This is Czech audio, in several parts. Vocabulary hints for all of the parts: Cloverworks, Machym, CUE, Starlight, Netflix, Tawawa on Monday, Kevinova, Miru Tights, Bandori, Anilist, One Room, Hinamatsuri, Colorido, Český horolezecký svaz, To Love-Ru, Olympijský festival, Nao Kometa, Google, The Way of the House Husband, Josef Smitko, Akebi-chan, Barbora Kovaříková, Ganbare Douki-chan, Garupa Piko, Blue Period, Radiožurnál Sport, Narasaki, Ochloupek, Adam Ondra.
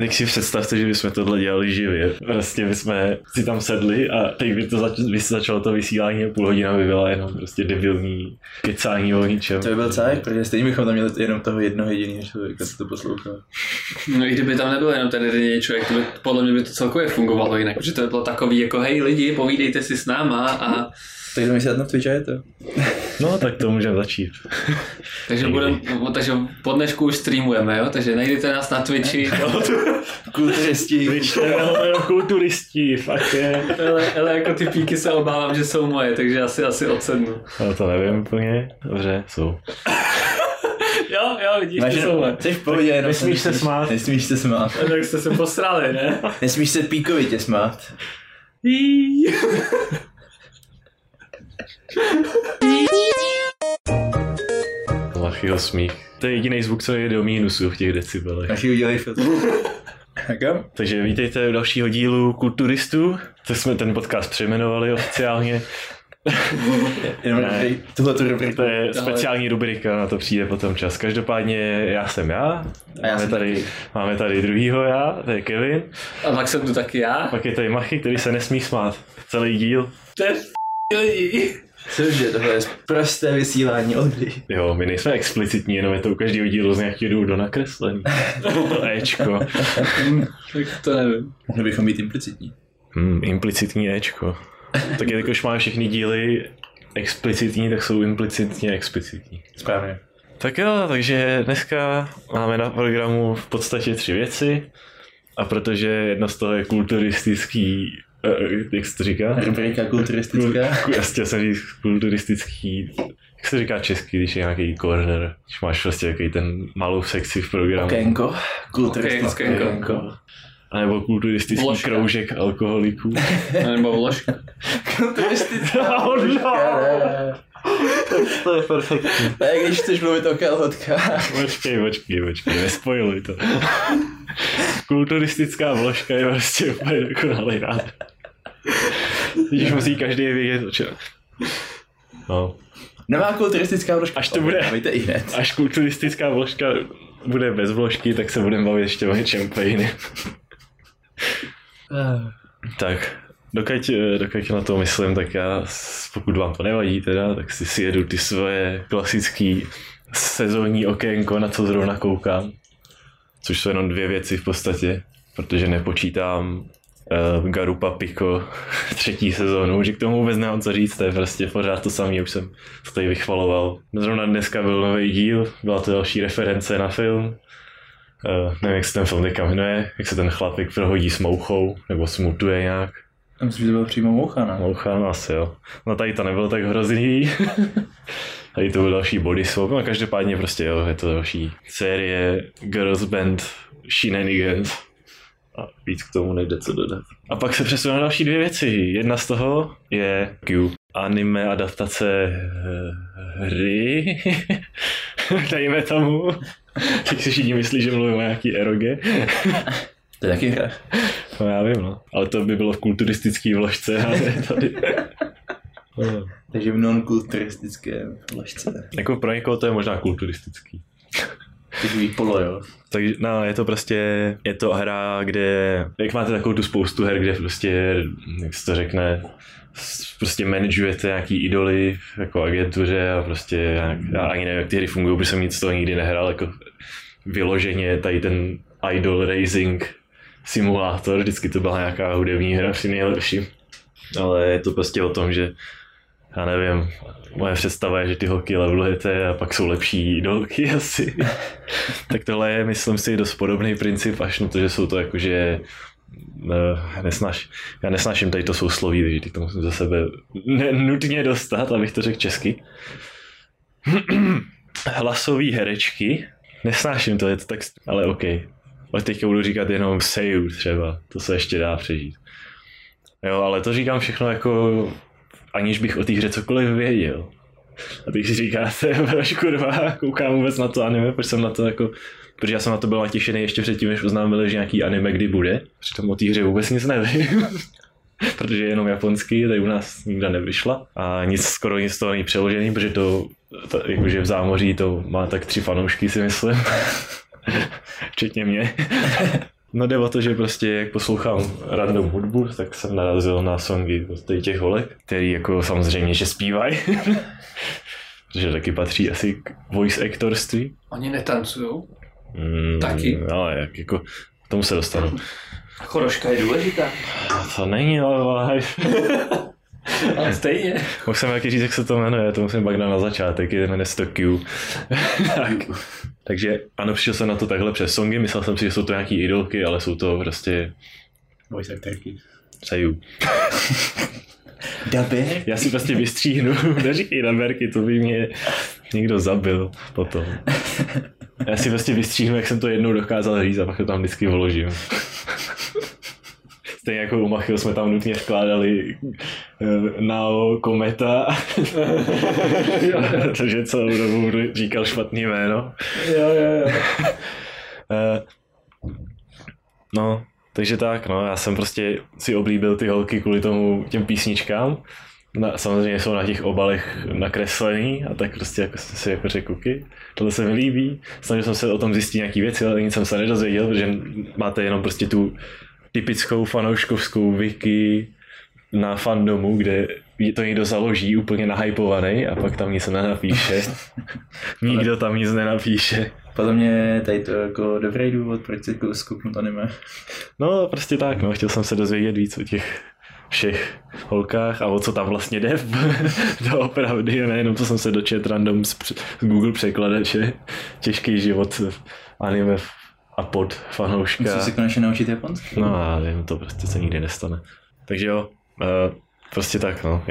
Nech si představte, že bychom tohle dělali živě. Prostě bychom si tam sedli a teď by to začalo to vysílání a půl hodina by byla jenom prostě debilní kecání o ničem. To by byl cajk, protože stejně bychom tam měli jenom toho jednoho jediného člověka, co to poslouchá. No i kdyby tam nebyl jenom ten jediný člověk, to by, podle mě by to celkově fungovalo jinak, protože to by bylo takový jako hej lidi, povídejte si s náma a... Tak jdeme se na Twitch a je to. No tak to můžeme začít. takže po dnešku už streamujeme, jo? Takže najdete nás na Twitchi. Kulturisti. Kulturisti, fakt je. Ale jako ty píky se obávám, že jsou moje, takže asi odsednu. No to nevím úplně. Dobře, jsou. Jo, vidíš, to jsou moje. Jsi v pohodě, jenom nesmíš se smát. Nesmíš se smát. Tak jste se posrali, ne? Nesmíš se píkovitě smát. Lachýho smích. To je jediný zvuk, co je do mínusu v těch decibelech. Lachý udělej filtru. Takže vítejte u dalšího dílu Kulturistů. To jsme ten podcast přejmenovali oficiálně. To je speciální rubrika, na to přijde potom čas. Každopádně já jsem já. Máme tady druhýho já, to je Kevin. A pak jsem tu taky já. Pak je tady Machy, který se nesmí smát. Celý díl. Cože, tohle je prosté vysílání od lidí. Jo, my nejsme explicitní, jenom je to u každého dílu z nějakého důvodu nakreslení. To Ečko. To nevím. Mohli bychom být implicitní. Implicitní Ečko. Tak jelikož máme všechny díly explicitní, tak jsou implicitně explicitní. Správně. Tak jo, takže dneska máme na programu v podstatě tři věci. A protože jedna z toho je kulturistický... jak se to říká? Rubrika kulturistická? Jasně, jsem říct kulturistický, jak se říká česky, když je nějaký corner, když máš prostě nějaký ten malou sekci v programu. Okénko, kulturistické okénko. A nebo kulturistický vložka. Kroužek alkoholiků. A nebo vložka. Kulturistická vložka, ne. To je perfektní. Tak když chceš mluvit o kalhotkách. Počkej, nespojiluj to. Kulturistická vložka je prostě úplně dokonalý název. Když musí každý vědět o čem. No. Nemá kulturistická vložka. Až kulturistická vložka bude bez vložky, tak se budeme bavit ještě o něčem úplně jiným. Tak. Dokud na to myslím, tak já, pokud vám to nevadí teda, tak si jedu ty svoje klasický sezónní okénko, na co zrovna koukám. Což jsou jenom dvě věci v podstatě, protože nepočítám Garupa Piko třetí sezónu, že k tomu vůbec nemám co říct, to je prostě pořád to samé, už jsem to tady vychvaloval. Zrovna dneska byl nový díl, byla to další reference na film. Nevím, jak se ten film teďka jmenuje, jak se ten chlapík prohodí s mouchou, nebo smutuje nějak. Já myslím, že to byl přímo moucha, ne? Moucha, no asi jo. No tady to nebylo tak hrozný. Tady to byl další body swap, no každopádně prostě jo, je to další série Girls Band Shenanigans. A víc k tomu nejde co dodat. A pak se přesuneme na další dvě věci. Jedna z toho je CUE. Anime adaptace hry. Dajme tomu. Teď si všichni myslí, že mluvíme o nějaký eroge. To je taky hra. No já vím, no. Ale to by bylo v kulturistické vložce, ale tady. Takže v non-kulturistické vložce. Jako pro někoho to je možná kulturistický. Takový polo, jo. Takže, no, je to prostě, je to hra, kde, jak máte takovou tu spoustu her, kde prostě, jak se to řekne, prostě manažujete nějaký idoly, jako agentuře a prostě, já ani nevím, jak ty hry fungují, protože jsem nic z toho nikdy nehrál, jako vyloženě tady ten idol racing simulátor, vždycky to byla nějaká hudební hra, při nejlepším. Ale je to prostě o tom, že já nevím, moje představa je, že ty holky levelujete a pak jsou lepší idolky asi. Tak tohle je, myslím si, dost podobný princip, až na to, že jsou to jakože... Já nesnáším tady to sousloví, takže teď to musím za sebe nutně dostat, abych to řekl česky. Hlasový herečky. Nesnáším to, je to tak... Ale okej. Ale teďka budu říkat jenom seiju třeba, to se ještě dá přežít. Jo, ale to říkám všechno jako... aniž bych o té hře cokoliv věděl. A teď si říkáte, proč kurva, koukám vůbec na to anime, proč jsem na to jako... Protože já jsem na to byl natěšený ještě předtím, než oznámili, že nějaký anime kdy bude. Přitom o té hře vůbec nic nevím. Protože je jenom japonský, tady u nás nikdy nevyšla. A skoro nic z toho není přeložený, protože to... jakože v zámoří to má tak 3 fanoušky, si myslím. Včetně mě. No jde o to, že prostě jak poslouchám random hudbu, tak jsem narazil na songy od těch holek, který jako samozřejmě, že zpívají. Protože taky patří asi k voice actorství. Oni netancujou? Taky? No, jak jako, k tomu se dostanu. Choroška je důležitá. To není Love Life. Ale stejně. Mohl jsem taky říct, jak se to jmenuje, to musím pak dát na začátek, jmenuje se to CUE. Takže ano, přišel jsem na to takhle přes songy, myslel jsem si, že jsou to nějaký idolky, ale jsou to prostě... Voice actorky. Saju. Daber? Já si prostě vystříhnu, neříkej daberky, to by mě někdo zabil potom. Já si prostě vystříhnu, jak jsem to jednou dokázal říct a pak to tam vždycky vložím. Stejně jako u Machil jsme tam nutně vkládali Nao Kometa, protože celou dobu říkal špatný jméno. Jo. No. Takže tak, no, já jsem prostě si oblíbil ty holky kvůli tomu těm písničkám. Samozřejmě jsou na těch obalech nakreslený a tak prostě jako jsem si jako řekl, kuky, tohle se mi líbí. Snažil jsem se o tom zjistit nějaký věci, ale nic jsem se nedozvěděl, protože máte jenom prostě tu typickou fanouškovskou wiki na fandomu, kde to někdo založí úplně nahypovaný a pak tam nic nenapíše. Nikdo tam nic nenapíše. Podle mě tady to jako dobrý důvod, proč si skupnout anime. No prostě tak, no, chtěl jsem se dozvědět víc o těch všech holkách a o co tam vlastně jde doopravdy, nejenom co jsem se dočet random z Google překladače. Těžký život anime a pod fanouška. Musím si konečně naučit japonsky. No já vím, to prostě se nikdy nestane. Takže jo, prostě tak, no.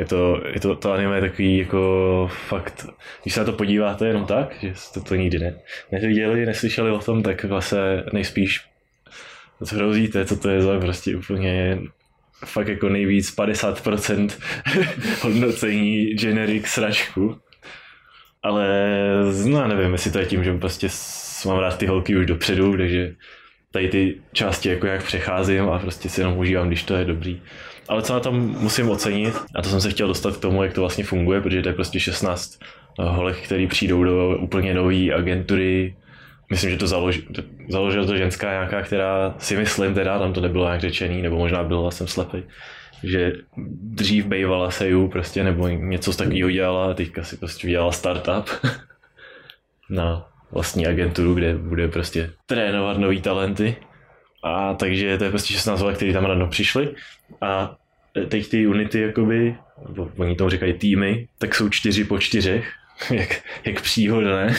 To anime je takový jako fakt, když se na to podíváte jenom tak, že jste to nikdy neviděli, neslyšeli o tom, tak vlastně nejspíš zhrozíte, co to je za prostě úplně fakt jako nejvíc 50% hodnocení generic sračku. Ale no nevím, jestli to je tím, že prostě mám rád ty holky už dopředu, takže tady ty části jako jak přecházím a prostě si jenom užívám, když to je dobrý. Ale co na tom musím ocenit, a to jsem se chtěl dostat k tomu, jak to vlastně funguje, protože to je prostě 16 holek, který přijdou do úplně nové agentury. Myslím, že to založila to ženská nějaká, která si myslím teda, tam to nebylo nějak řečený, nebo možná byla, jsem slepý, že dřív bejvala seju prostě, nebo něco z takového dělala a teďka si prostě dělala startup na vlastní agenturu, kde bude prostě trénovat nový talenty. A takže to je prostě 16 holek, kteří tam ráno přišli a teď ty unity jakoby, nebo oni tomu říkají týmy, tak jsou 4x4, jak příhoda, ne?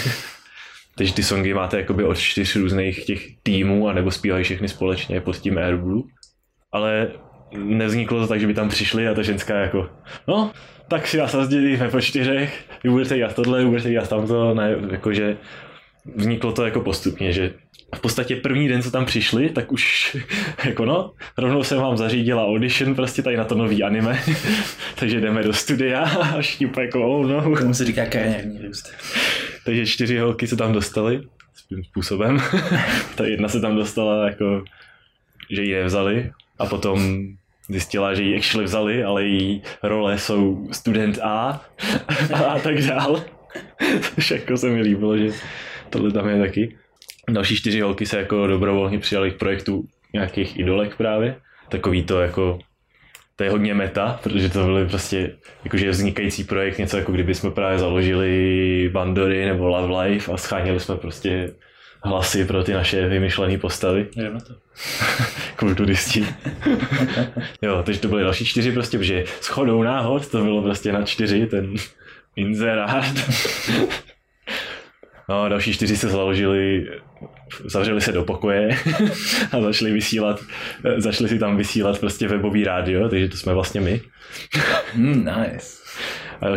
Takže ty songy máte jakoby od 4 různých těch týmů anebo zpívají všechny společně pod tím Airblue. Ale nevzniklo to tak, že by tam přišli a ta ženská jako, no, tak si nás rozdělíme po 4, vy budete dělat tohle, vy budete dělat tamto, ne, jakože vzniklo to jako postupně, že v podstatě první den, co tam přišli, tak už jako no, rovnou jsem vám zařídila audition prostě tady na to nový anime, takže jdeme do studia a štípa jako oh no. Tomu se říká kariérní růst. Takže 4 holky se tam dostaly, svým způsobem. Ta jedna se tam dostala jako, že ji nevzali a potom zjistila, že ji actually vzali, ale její role jsou student a tak dál. Což jako se mi líbilo, že tohle tam je taky. Další 4 holky se jako dobrovolně přijali k projektu nějakých idolek právě. Takový to jako, to je hodně meta, protože to byly prostě jakože vznikající projekt, něco jako kdyby jsme právě založili Bandori nebo Love Life a scháněli jsme prostě hlasy pro ty naše vymyšlené postavy. Jdeme to. Kulturisti. Jo, takže to byly další 4 prostě, protože shodou náhod to bylo prostě na 4 ten inzerát. No, další 4 se zavřeli se do pokoje a začali si tam vysílat prostě webový rádio, takže to jsme vlastně my. Nice. A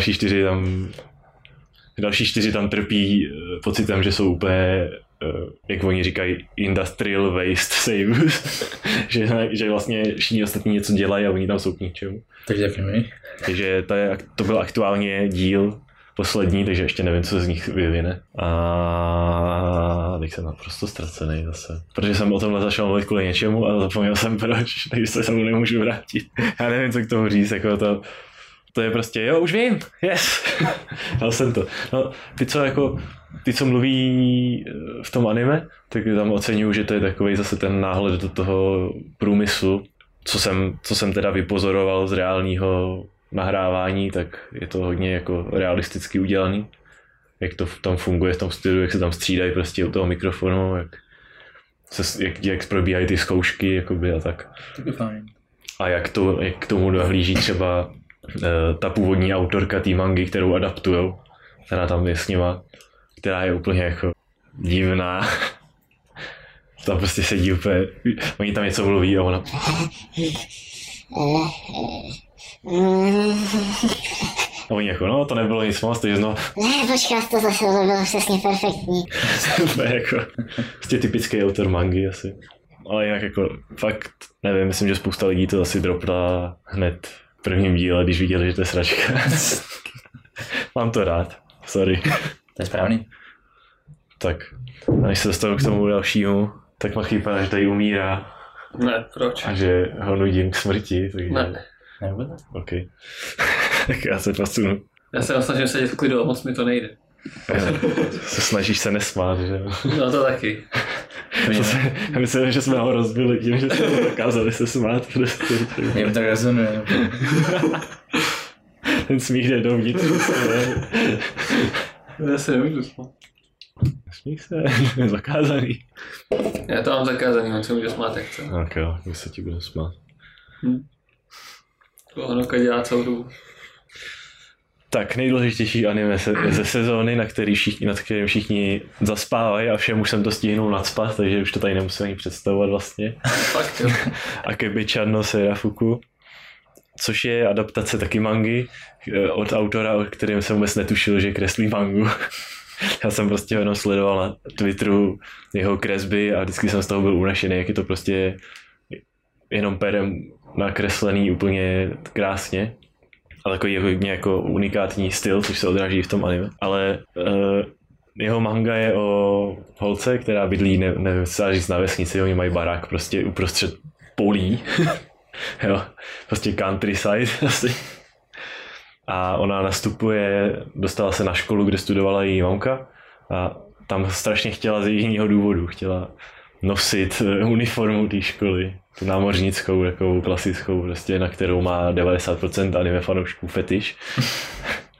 další čtyři tam trpí pocitem, že jsou úplně, jak oni říkají, industrial waste savers, že vlastně všichni ostatní něco dělají a oni tam jsou k ničemu. Takže jak my. Takže to byl aktuálně díl poslední, takže ještě nevím, co z nich vyvine. A teď jsem naprosto ztracený zase. Protože jsem o tomhle začal mluvit kvůli něčemu a zapomněl jsem proč, takže se mnou nemůžu vrátit. Já nevím, co k tomu říct, jako to je prostě, jo, už vím, yes, dal jsem to. No, ty co jako ty, co mluví v tom anime, tak tam oceňuju, že to je takový zase ten náhled do toho průmyslu, co jsem teda vypozoroval z reálního nahrávání, tak je to hodně jako realisticky udělaný. Jak to tam funguje v tom stylu, jak se tam střídají prostě u toho mikrofonu, jak probíhají ty zkoušky jakoby a tak. To je fajn. A jak k tomu dohlíží třeba ta původní autorka té mangy, kterou adaptujou, která tam je s nima, která je úplně jako divná. Tam prostě sedí úplně, oni tam něco mluví a ona... A oni jako, no to nebylo nic moc, takže znovu... Ne, počkáš, to zase bylo přesně perfektní. Úplně jako, prostě typický autor mangy asi. Ale jinak jako, fakt, nevím, myslím, že spousta lidí to asi dropla hned v prvním díle, když viděli, že to je sračka. Mám to rád, sorry. To je správný. Tak, a než se dostanu k tomu dalšímu, tak ma chýpá, že tady umírá. Ne, proč? A že ho nudím k smrti, takže... Ne, nebude. OK. Tak já se posunu. Já se snažím sedět v klidu, moc mi to nejde. Snažíš se nesmát, že? No to taky. Já myslím, že jsme ho rozbili tím, že jsme dokázali se smát. Mě to rezonuje. Ten smích jde dovnitř. Já se nemůžu smát. Smích se, zakázaný. Já to mám zakázaný, on se může smát jak chce. Tak jo, my se ti budeme smát. Honoka dělá celou dobu. Tak nejdůležitější anime ze sezóny, nad kterým všichni zaspávají a všem už jsem to stihnul nadspat, takže už to tady nemusím ani představovat vlastně. Fakt jo. Akebi-chan no Seirafuku, což je adaptace taky mangy od autora, o kterém jsem vůbec netušil, že kreslí mangu. Já jsem prostě jenom sledoval na Twitteru jeho kresby a vždycky jsem z toho byl unešený, jak je to prostě jenom perem nakreslený úplně krásně. A takový hodně jako unikátní styl, což se odráží v tom anime. Ale jeho manga je o holce, která bydlí, nevím, co říct, na vesnici, oni mají barák prostě uprostřed polí. Jo, prostě countryside asi. A ona nastupuje, dostala se na školu, kde studovala její mamka a tam strašně chtěla z jiného důvodu, chtěla nosit uniformu té školy, tu námořnickou, takovou klasickou, prostě, na kterou má 90% anime fanoušků fetiš.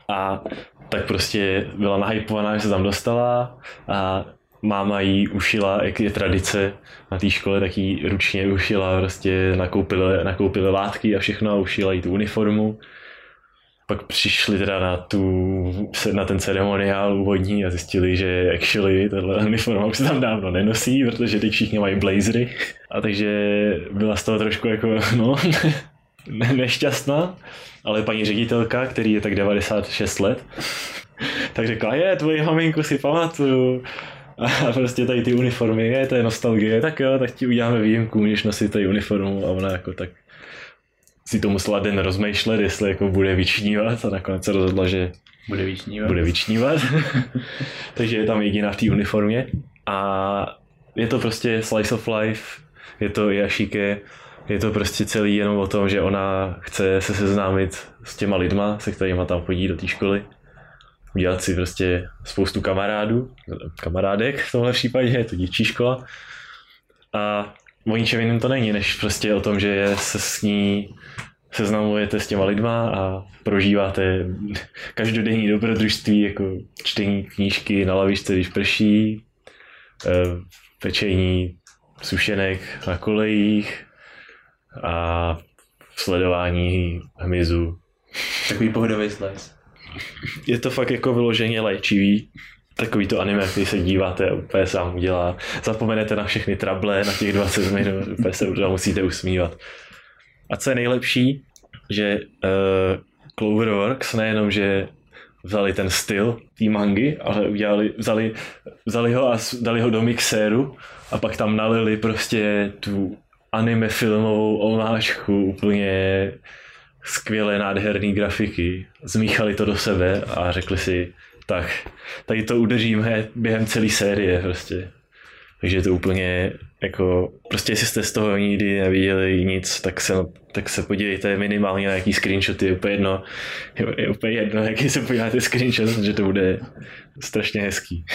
A tak prostě byla nahypovaná, že se tam dostala a máma jí ušila, jak je tradice na té škole, tak jí ručně ušila, prostě nakoupila látky a všechno a ušila jí tu uniformu. Pak přišli teda na ten ceremoniál úvodní a zjistili, že actually tato uniforma už se tam dávno nenosí, protože teď všichni mají blazery. A takže byla z toho trošku jako, no, nešťastná, ale paní ředitelka, který je tak 96 let, tak řekla, tvoji maminku si pamatuju. A prostě tady ty uniformy, to je nostalgie, tak jo, tak ti uděláme výjimku, můžeš nosit tady uniformu a ona jako tak... si to musela den rozmýšlet, jestli jako bude vyčnívat a nakonec se rozhodla, že bude vyčnívat. Takže je tam jediná v té uniformě a je to prostě slice of life, je to Yashike, je to prostě celý jenom o tom, že ona chce se seznámit s těma lidma, se kterýma tam chodí do té školy, dělat si prostě spoustu kamarádek v tomhle případě, je to dětší škola a o ničem jiným to není, než prostě o tom, že se s ní seznamujete s těma lidma a prožíváte každodenní dobrodružství, jako čtení knížky na lavičce, když prší, pečení sušenek na kolejích a sledování hmyzu. Takový pohodový slice. Je to fakt jako vyloženě léčivý. Takový to anime, když se díváte, úplně sám udělá. Zapomenete na všechny trable, na těch 20 minut, úplně se musíte usmívat. A co je nejlepší, že Cloverworks nejenom, že vzali ten styl té mangy, ale vzali ho a dali ho do mixéru a pak tam nalili prostě tu anime filmovou omáčku úplně skvělé, nádherné grafiky. Zmíchali to do sebe a řekli si, tak, tady to udržíme během celé série prostě. Takže je to úplně Jako, prostě jestli jste z toho nikdy neviděli nic, tak se podívejte minimálně na jaký screenshoty, je úplně jedno, jaký se podíváte screenshot, že to bude strašně hezký.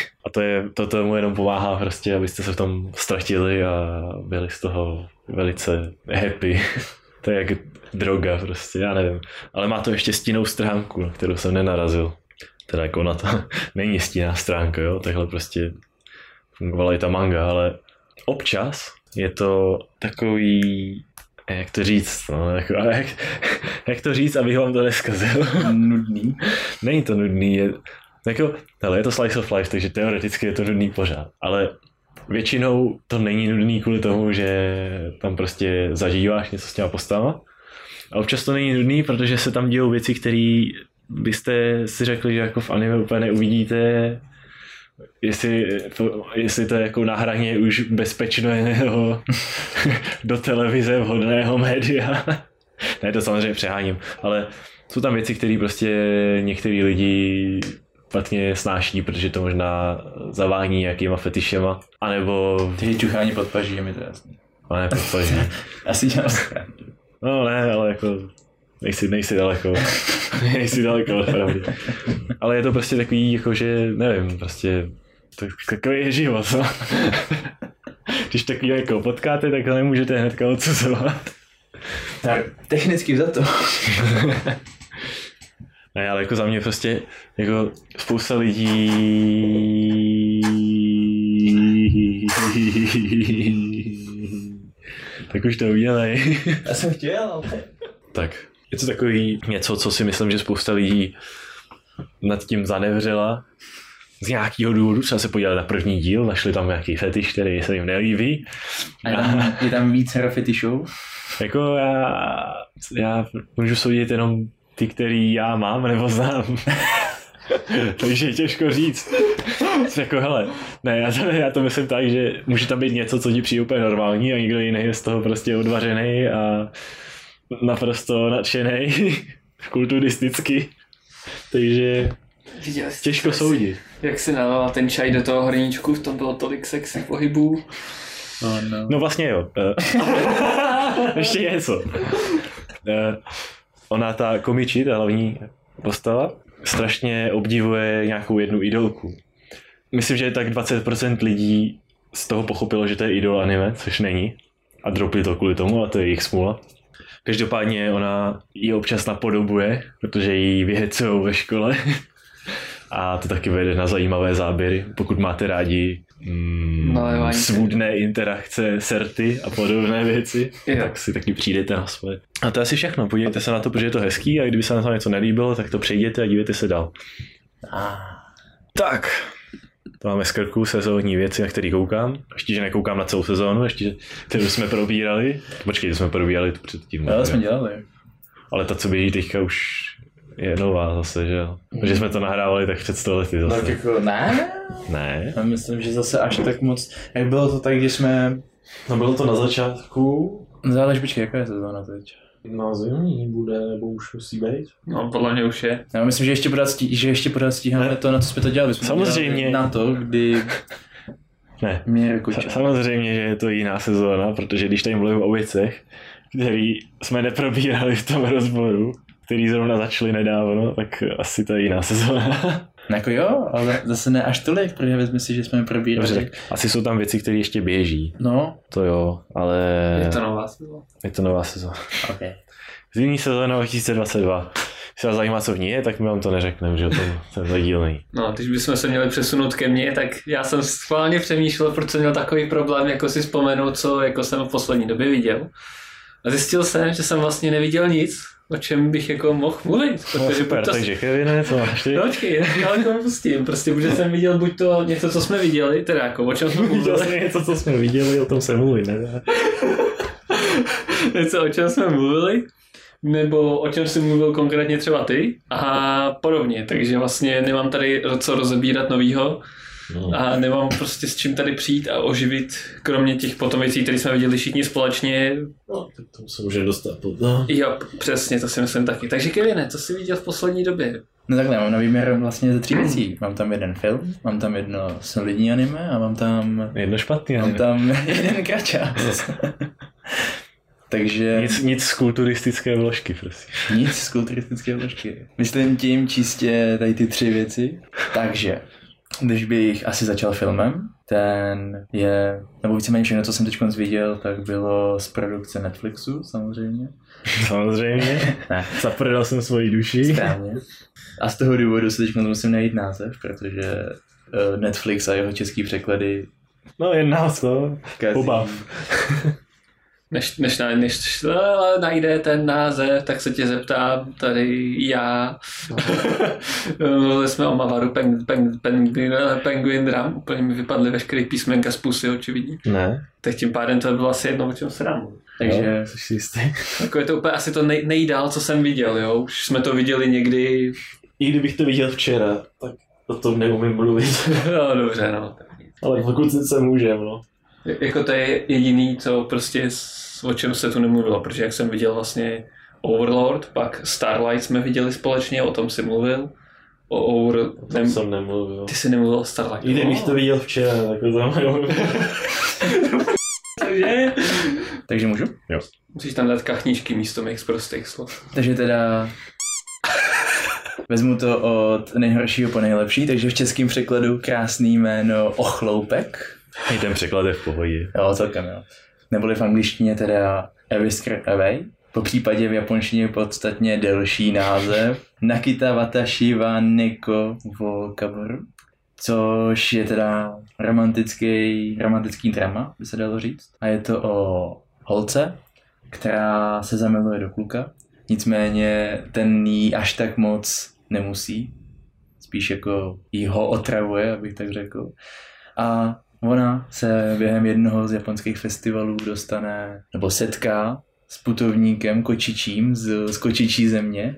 A to mu jenom pomáhá prostě, abyste se v tom ztratili a byli z toho velice happy. To je jak droga prostě, já nevím. Ale má to ještě stinnou stránku, na kterou jsem nenarazil. Teda jako ona to není stinná stránka, jo, takhle prostě fungovala i ta manga, ale občas je to takový, jak to říct, abych vám to neskazil. Nudný. Není to nudný, je to slice of life, takže teoreticky je to nudný pořád, ale většinou to není nudný kvůli tomu, že tam prostě zažíváš něco s těma postavama. A občas to není nudný, protože se tam dějou věci, které byste si řekli, že jako v anime úplně neuvidíte. Jestli to je jako na hraně už bezpečného do televize vhodného média. Ne, to samozřejmě přeháním, ale jsou tam věci, které prostě některý lidi špatně snáší, protože to možná zavání nějakýma fetišema, anebo... Ty čuchání pod paží je mi to jasný. Ne, pod paží. Asi dělám srandu. No ne, ale jako... Nejsi daleko, opravdu. Ale je to prostě takový, jakože, nevím, prostě, takový je život, no. Když takový jako potkáte, tak nemůžete hnedka odsuzovat. Tak, technicky vzato. Ne, ale jako za mě prostě, jako spousta lidí, tak už to udělej. Já jsem chtěl. Tak. Je to takový něco, co si myslím, že spousta lidí nad tím zanevřela. Z nějakého důvodu třeba se podívali na první díl, našli tam nějaký fetiš, který se jim nelíbí. A je tam víc fetišů? Jako já můžu soudit jenom ty, který já mám nebo znám. Takže je těžko říct. Jako hele, ne, já to myslím tak, že může tam být něco, co ti přijde úplně normální a nikdo jiný je z toho prostě odvařený a naprosto nadšenej, kulturisticky, takže těžko soudit. Jak se nalala ten čaj do toho hrníčku, v tom bylo tolik sexy pohybů. Oh no. No vlastně jo. Ještě něco. Ona ta Komiči, ta hlavní postava, strašně obdivuje nějakou jednu idolku. Myslím, že tak 20% lidí z toho pochopilo, že to je idol anime, což není. A dropli to kvůli tomu, a to je jejich smůla. Každopádně ona ji občas napodobuje, protože ji vyhecujou ve škole a to taky vede na zajímavé záběry, pokud máte rádi svůdné interakce, serty a podobné věci, tak si taky přijdete na svoje. A to je asi všechno, podívejte se na to, protože je to hezký a kdyby se na to něco nelíbilo, tak to přejděte a dívejte se dál. Tak, to máme z krku sezónní věci, na který koukám. Ještě, že nekoukám na celou sezónu, ještě, kterou jsme probírali. Počkej, to jsme probírali tu předtím. Ale jsme dělali. Ale ta, co běží teďka, už je nová zase, že jo? Protože jsme to nahrávali tak před 100 lety zase. Tak jako ne. Já myslím, že zase až tak moc... Jak bylo to tak, když jsme... No bylo to na začátku. Záleží, počkej, jaká je sezóna teď? Na zimní bude, nebo už musí být? No, podle mě už je. Já myslím, že ještě pořád stíháme to, na co jsme to dělali. Samozřejmě. Na to, kdy... Ne, samozřejmě, že je to jiná sezóna, protože když tady mluvím o věcech, který jsme neprobírali v tom rozboru, který zrovna začali nedávno, tak asi to je jiná sezóna. Jako jo, ale zase ne až tolik, protože vezmi si, že jsme probírali. Dobře, asi jsou tam věci, které ještě běží. No. To jo, ale... Je to nová sezóna. Ok. Zimní sezóna 2022. Když se vás zajímá, co v ní je, tak mi vám to neřekneme, že to je zadílný. No, když bychom se měli přesunout ke mně, tak já jsem schválně přemýšlel, proč jsem měl takový problém, jako si vzpomenout, co jako jsem v poslední době viděl. A zjistil jsem, že jsem vlastně neviděl nic, o čem bych jako mohl mluvit. No super, takže Kevine, co máš ty? Počkej, ale to nepustím, prostě, protože jsem viděl buď to něco, co jsme viděli, teda jako o čem jsme mluvili. O tom se mluví, ne? Něco, o čem jsme mluvili, nebo o čem jsi mluvil konkrétně třeba ty a podobně, takže vlastně nemám tady co rozebírat novýho. A nemám prostě s čím tady přijít a oživit, kromě těch potom věcí, které jsme viděli všichni společně. No, tak tomu se můžeme dostat. No. Jo, přesně, to si myslím taky. Takže Kevine, co jsi viděl v poslední době? No takhle, mám na výběr vlastně ze 3 věcí. Mám tam jeden film, mám tam jedno solidní anime a mám tam... Jedno špatný anime. Mám tam jeden kračas. Takže... Nic z kulturistické vložky, prosím. Nic z kulturistické vložky. Myslím tím čistě tady ty 3 věci. Takže, když bych asi začal filmem, ten je, nebo víceméně všechno, co jsem teď viděl, tak bylo z produkce Netflixu, samozřejmě. Samozřejmě. Ne. Zaprodal jsem svoji duši. Správně. A z toho důvodu se teď musím najít název, protože Netflix a jeho český překlady... No jen nás, no. Pobav. Než najde ten název, tak se tě zeptám tady já. Mluvili jsme o Mavaru Penguin Drum, úplně mi vypadly veškerý písmenka z pusy, očividně. Ne. Tak tím pádem to bylo asi jedno, o čem se dám. Takže no, je to úplně asi to nejdál, co jsem viděl, jo? Už jsme to viděli někdy... I kdybych to viděl včera, tak o tom neumím mluvit. No dobře, no. Ale pokud se můžem, no. Jako to je jediný, co prostě o čem se tu nemluvilo, protože jak jsem viděl vlastně Overlord, pak Starlight jsme viděli společně, o tom si mluvil. Jsem nemluvil. Ty jsi nemluvil o Starlight. I kdybych to viděl včera, tak to zamluvil. Takže můžu? Jo. Musíš tam dát kachničky místo mých prostých slov. Takže teda... Vezmu to od nejhoršího po nejlepší, takže v českém překladu krásný jméno Ochloupek. I ten překlad je v pohodě. Jo, celkem jo. Neboli v angličtině teda A Whisker Away, po případě v japonštině je podstatně delší název Nakita Watashi wa Neko wo Kaboru, což je teda romantický drama, by se dalo říct. A je to o holce, která se zamiluje do kluka, nicméně ten jí až tak moc nemusí, spíš jako jí ho otravuje, abych tak řekl. A ona se během jednoho z japonských festivalů dostane, nebo setká s putovníkem kočičím z kočičí země,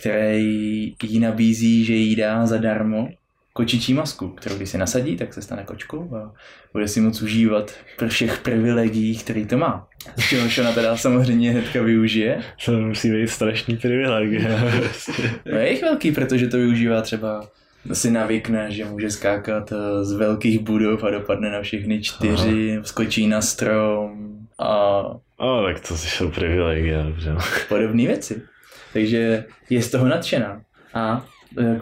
který jí nabízí, že jí dá zadarmo kočičí masku, kterou když si nasadí, tak se stane kočkou a bude si moc užívat pro všech privilegií, který to má. Z čehož ona teda samozřejmě hnedka využije. To musí být strašný privilegie. No je jich velký, protože to využívá třeba... si navykne, že může skákat z velkých budov a dopadne na všechny 4, aha, skočí na strom a... tak to jsou privilegie, dobře. Podobné věci. Takže je z toho nadšená. A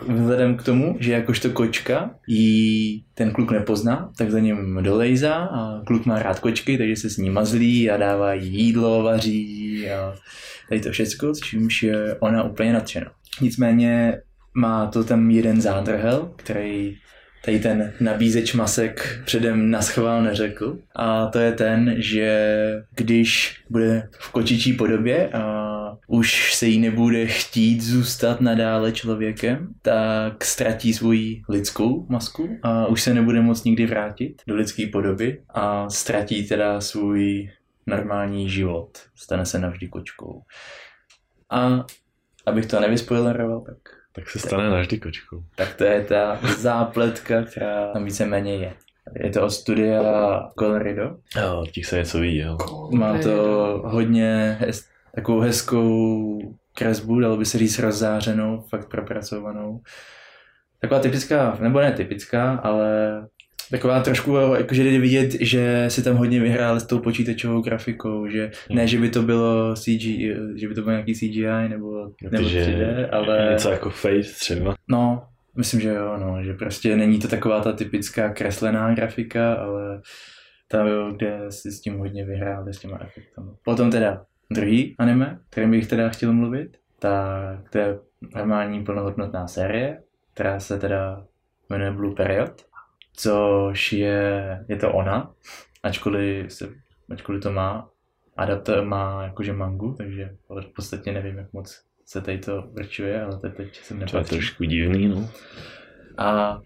vzhledem k tomu, že jakožto kočka jí ten kluk nepozná, tak za ním dolejzá a kluk má rád kočky, takže se s ní mazlí a dává jí jídlo, vaří a tady to všechno, s čímž je ona úplně nadšená. Nicméně má to tam jeden zádrhel, který tady ten nabízeč masek předem naschvál neřekl. A to je ten, že když bude v kočičí podobě a už se jí nebude chtít zůstat nadále člověkem, tak ztratí svoji lidskou masku a už se nebude moc nikdy vrátit do lidské podoby a ztratí teda svůj normální život. Stane se navždy kočkou. A abych to nevyspoileroval, tak se stane navždy kočkou. Tak to je ta zápletka, která tam víceméně je. Je to od studia Colorido. Jo, těch se něco ví, jo. Má to hodně takovou hezkou kresbu, dalo by se říct rozzářenou, fakt propracovanou. Taková typická, nebo ne typická, ale taková trošku, jakože jde vidět, že si tam hodně vyhrál s tou počítačovou grafikou, že ne, že by to bylo CGI, že by to bylo nějaký CGI nebo 3D, ale... Něco jako Face třeba. No, myslím, že jo, no, že prostě není to taková ta typická kreslená grafika, ale ta, kde si s tím hodně vyhrál, s těma efektama. Potom teda druhý anime, kterým bych teda chtěl mluvit, tak to je normální plnohodnotná série, která se teda jmenuje Blue Period. Což je to ona, ačkoliv to má, adaptor má jakože mangu, takže v podstatě nevím, jak moc se tady to vrčuje, ale teď jsem nepatří. To je trošku divný, no. A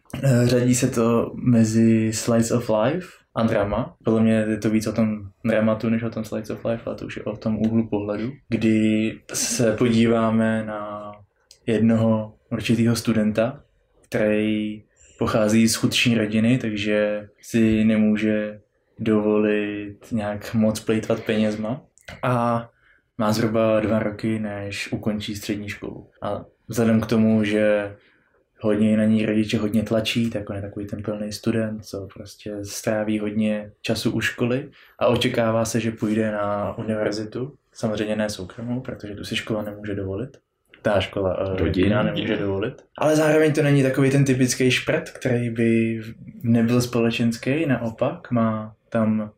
řadí se to mezi Slice of Life a drama. Podle mě je to víc o tom dramatu, než o tom Slice of Life, ale to už je o tom úhlu pohledu, kdy se podíváme na jednoho určitého studenta, který pochází z chudší rodiny, takže si nemůže dovolit nějak moc plejtvat penězma. A má zhruba 2 roky, než ukončí střední školu. A vzhledem k tomu, že hodně na ní rodiče hodně tlačí, tak on je takový ten plný student, co prostě stráví hodně času u školy a očekává se, že půjde na univerzitu. Samozřejmě ne soukromou, protože tu si škola nemůže dovolit. Ta škola rodina nemůže dovolit. Ale zároveň to není takový ten typický špret, který by nebyl společenský, naopak má tam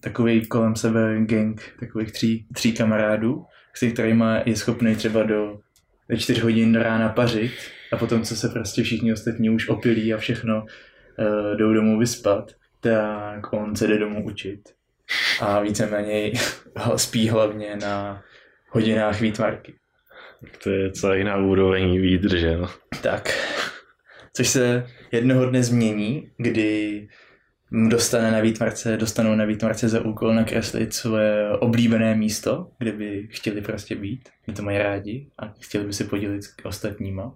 takový kolem sebe gang takových tří kamarádů, s kterými je schopný třeba do 4 hodin do rána pařit a potom, co se prostě všichni ostatní už opilí a všechno jdou domů vyspat, tak on se jde domů učit. A víceméně spí hlavně na hodinách výtvarky. To je celá jiná úroveň výdrže. No. Tak, což se jednoho dne změní, kdy dostanou na výtvarce za úkol nakreslit své oblíbené místo, kde by chtěli prostě být. Oni to mají rádi a chtěli by si podělit s ostatníma.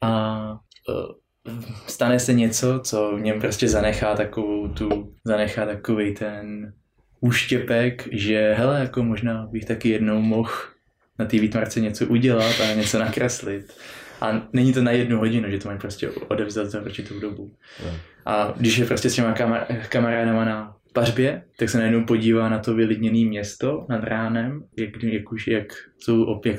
A stane se něco, co v něm prostě zanechá takovej ten úštěpek, že hele, jako možná bych taky jednou mohl na té výtvarce něco udělat a něco nakreslit. A není to na 1 hodinu, že to mají prostě odevzdat za určitou dobu. No. A když je prostě s těma kamarádama na pařbě, tak se najednou podívá na to vylidněné město nad ránem, jak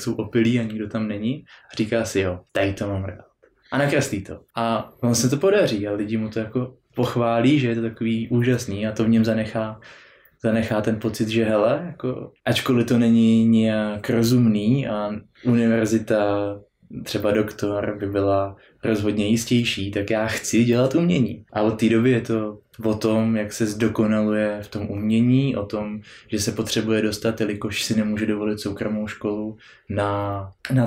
jsou opilí a nikdo tam není. A říká si, jo, tady to mám rád. A nakreslí to. A on se to podaří a lidi mu to jako pochválí, že je to takový úžasný a to v něm zanechá ten pocit, že hele, jako, ačkoliv to není nějak rozumný a univerzita, třeba doktor, by byla rozhodně jistější, tak já chci dělat umění. A od té doby je to o tom, jak se zdokonaluje v tom umění, o tom, že se potřebuje dostat, jelikož si nemůže dovolit soukromou školu na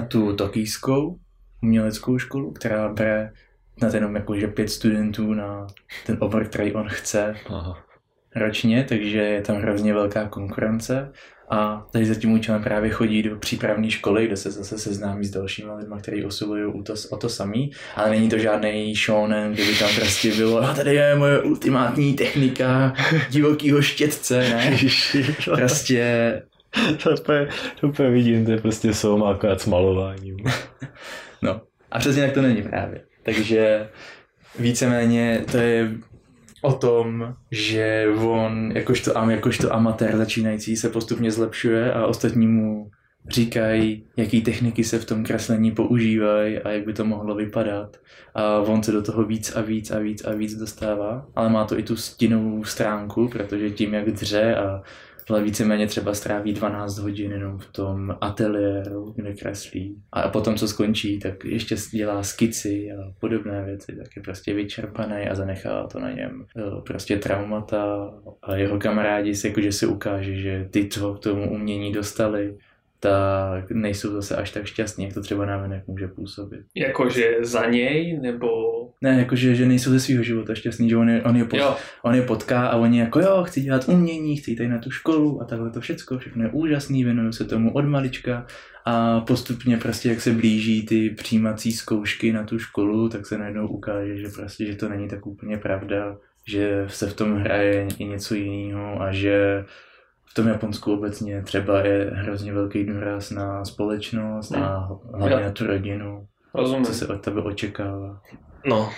tu tokijskou uměleckou školu, která bere na jenom jakože 5 studentů na ten obor, který on chce. Aha. Ročně, takže je tam hrozně velká konkurence a tady za tím účelem právě chodí do přípravné školy, kde se zase seznámí s dalšími lidmi, kteří usilují o to samý, ale není to žádný shonen, kdyby tam prostě bylo a tady je moje ultimátní technika divokýho štětce, ne? Prostě... To úplně vidím, to je prostě soum akorát s malováním. No a přesně tak to není právě, takže víceméně to je o tom, že on jakožto amatér začínající se postupně zlepšuje a ostatní mu říkají, jaký techniky se v tom kreslení používají a jak by to mohlo vypadat. A on se do toho víc a víc dostává, ale má to i tu stinnou stránku, protože tím, jak dře a víceméně třeba stráví 12 hodin jenom v tom ateliéru, kde kreslí. A potom, co skončí, tak ještě dělá skici a podobné věci, tak je prostě vyčerpaný a zanechá to na něm prostě traumata. A jeho kamarádi se jakože se ukáže, že ty, co k tomu umění dostali, tak nejsou zase až tak šťastní, jak to třeba navenek může působit. Jakože za něj, nebo... Ne, jakože že nejsou ze svého života šťastní, že on je potká a oni jako jo, chci dělat umění, chci jít tady na tu školu a takhle to všechno je úžasný, věnuju se tomu od malička a postupně prostě jak se blíží ty přijímací zkoušky na tu školu, tak se najednou ukáže, že prostě, že to není tak úplně pravda, že se v tom hraje i něco jiného a že v tom Japonsku obecně třeba je hrozně velký důraz na společnost a hlavně na tu rodinu, rozumím. Co se od tebe očekává. No,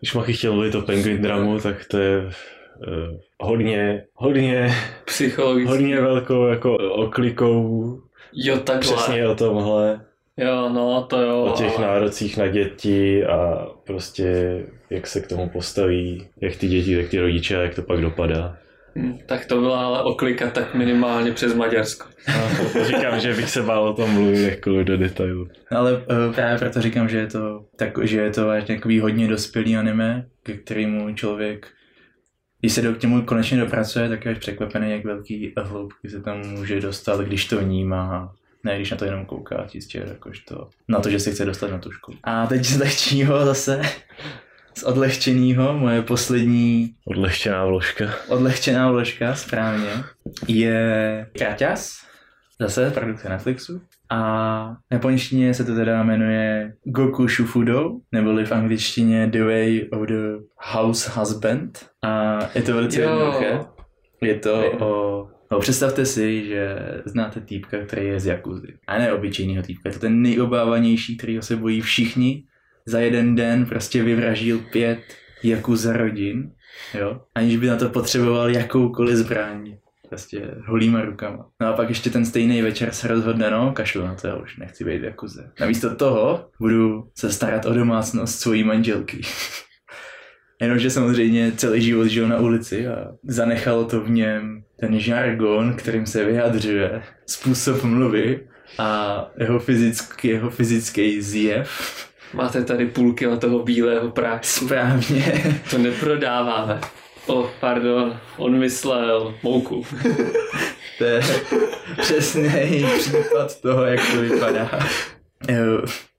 když Machy chtěl mluvit o Penguin Drumu, tak to je hodně psychologický, hodně velkou jako oklikou. Jo, takhle. Přesně o tomhle. Jo, no to jo. O těch nárocích na děti a prostě jak se k tomu postaví, jak ty děti, tak ty rodiče, jak to pak dopadá. Tak to byla ale oklika tak minimálně přes Maďarsko. No, říkám, že bych se bál o tom mluvit jako do detailu. Ale právě proto říkám, že je to takový hodně dospělý anime, ke kterému člověk, když se k němu konečně dopracuje, tak je až překvapený, jak velký hloubky se tam může dostat, když to vnímá. Ne, když na to jenom kouká, čistě jakožto na to, že se chce dostat na tu školu. A teď z lehčího zase... Z odlehčenýho, moje poslední... Odlehčená vložka, správně. Je Kraťas, zase produkce Netflixu. A v japonštině se to teda jmenuje Gokushufudou, neboli v angličtině The Way of the House Husband. A je to velice jednoduché. Je to o No, představte si, že znáte týpka, který je z jakuzy. A ne obyčejného týpka, je to ten nejobávanější, kterýho se bojí všichni. Za jeden den prostě vyvražil 5 jakuza rodin, jo? Aniž by na to potřeboval jakoukoliv zbraň. Prostě holýma rukama. No a pak ještě ten stejný večer se rozhodne, no kašlu na to, já už nechci být v jakuze. Namísto toho budu se starat o domácnost svojí manželky. Jenomže samozřejmě celý život žil na ulici a zanechalo to v něm ten žargon, kterým se vyjadřuje, způsob mluvy a jeho fyzický zjev. Máte tady půl kila toho bílého prášku. Správně. To neprodáváme. Oh, pardon, on myslel mouku. To je přesný případ toho, jak to vypadá.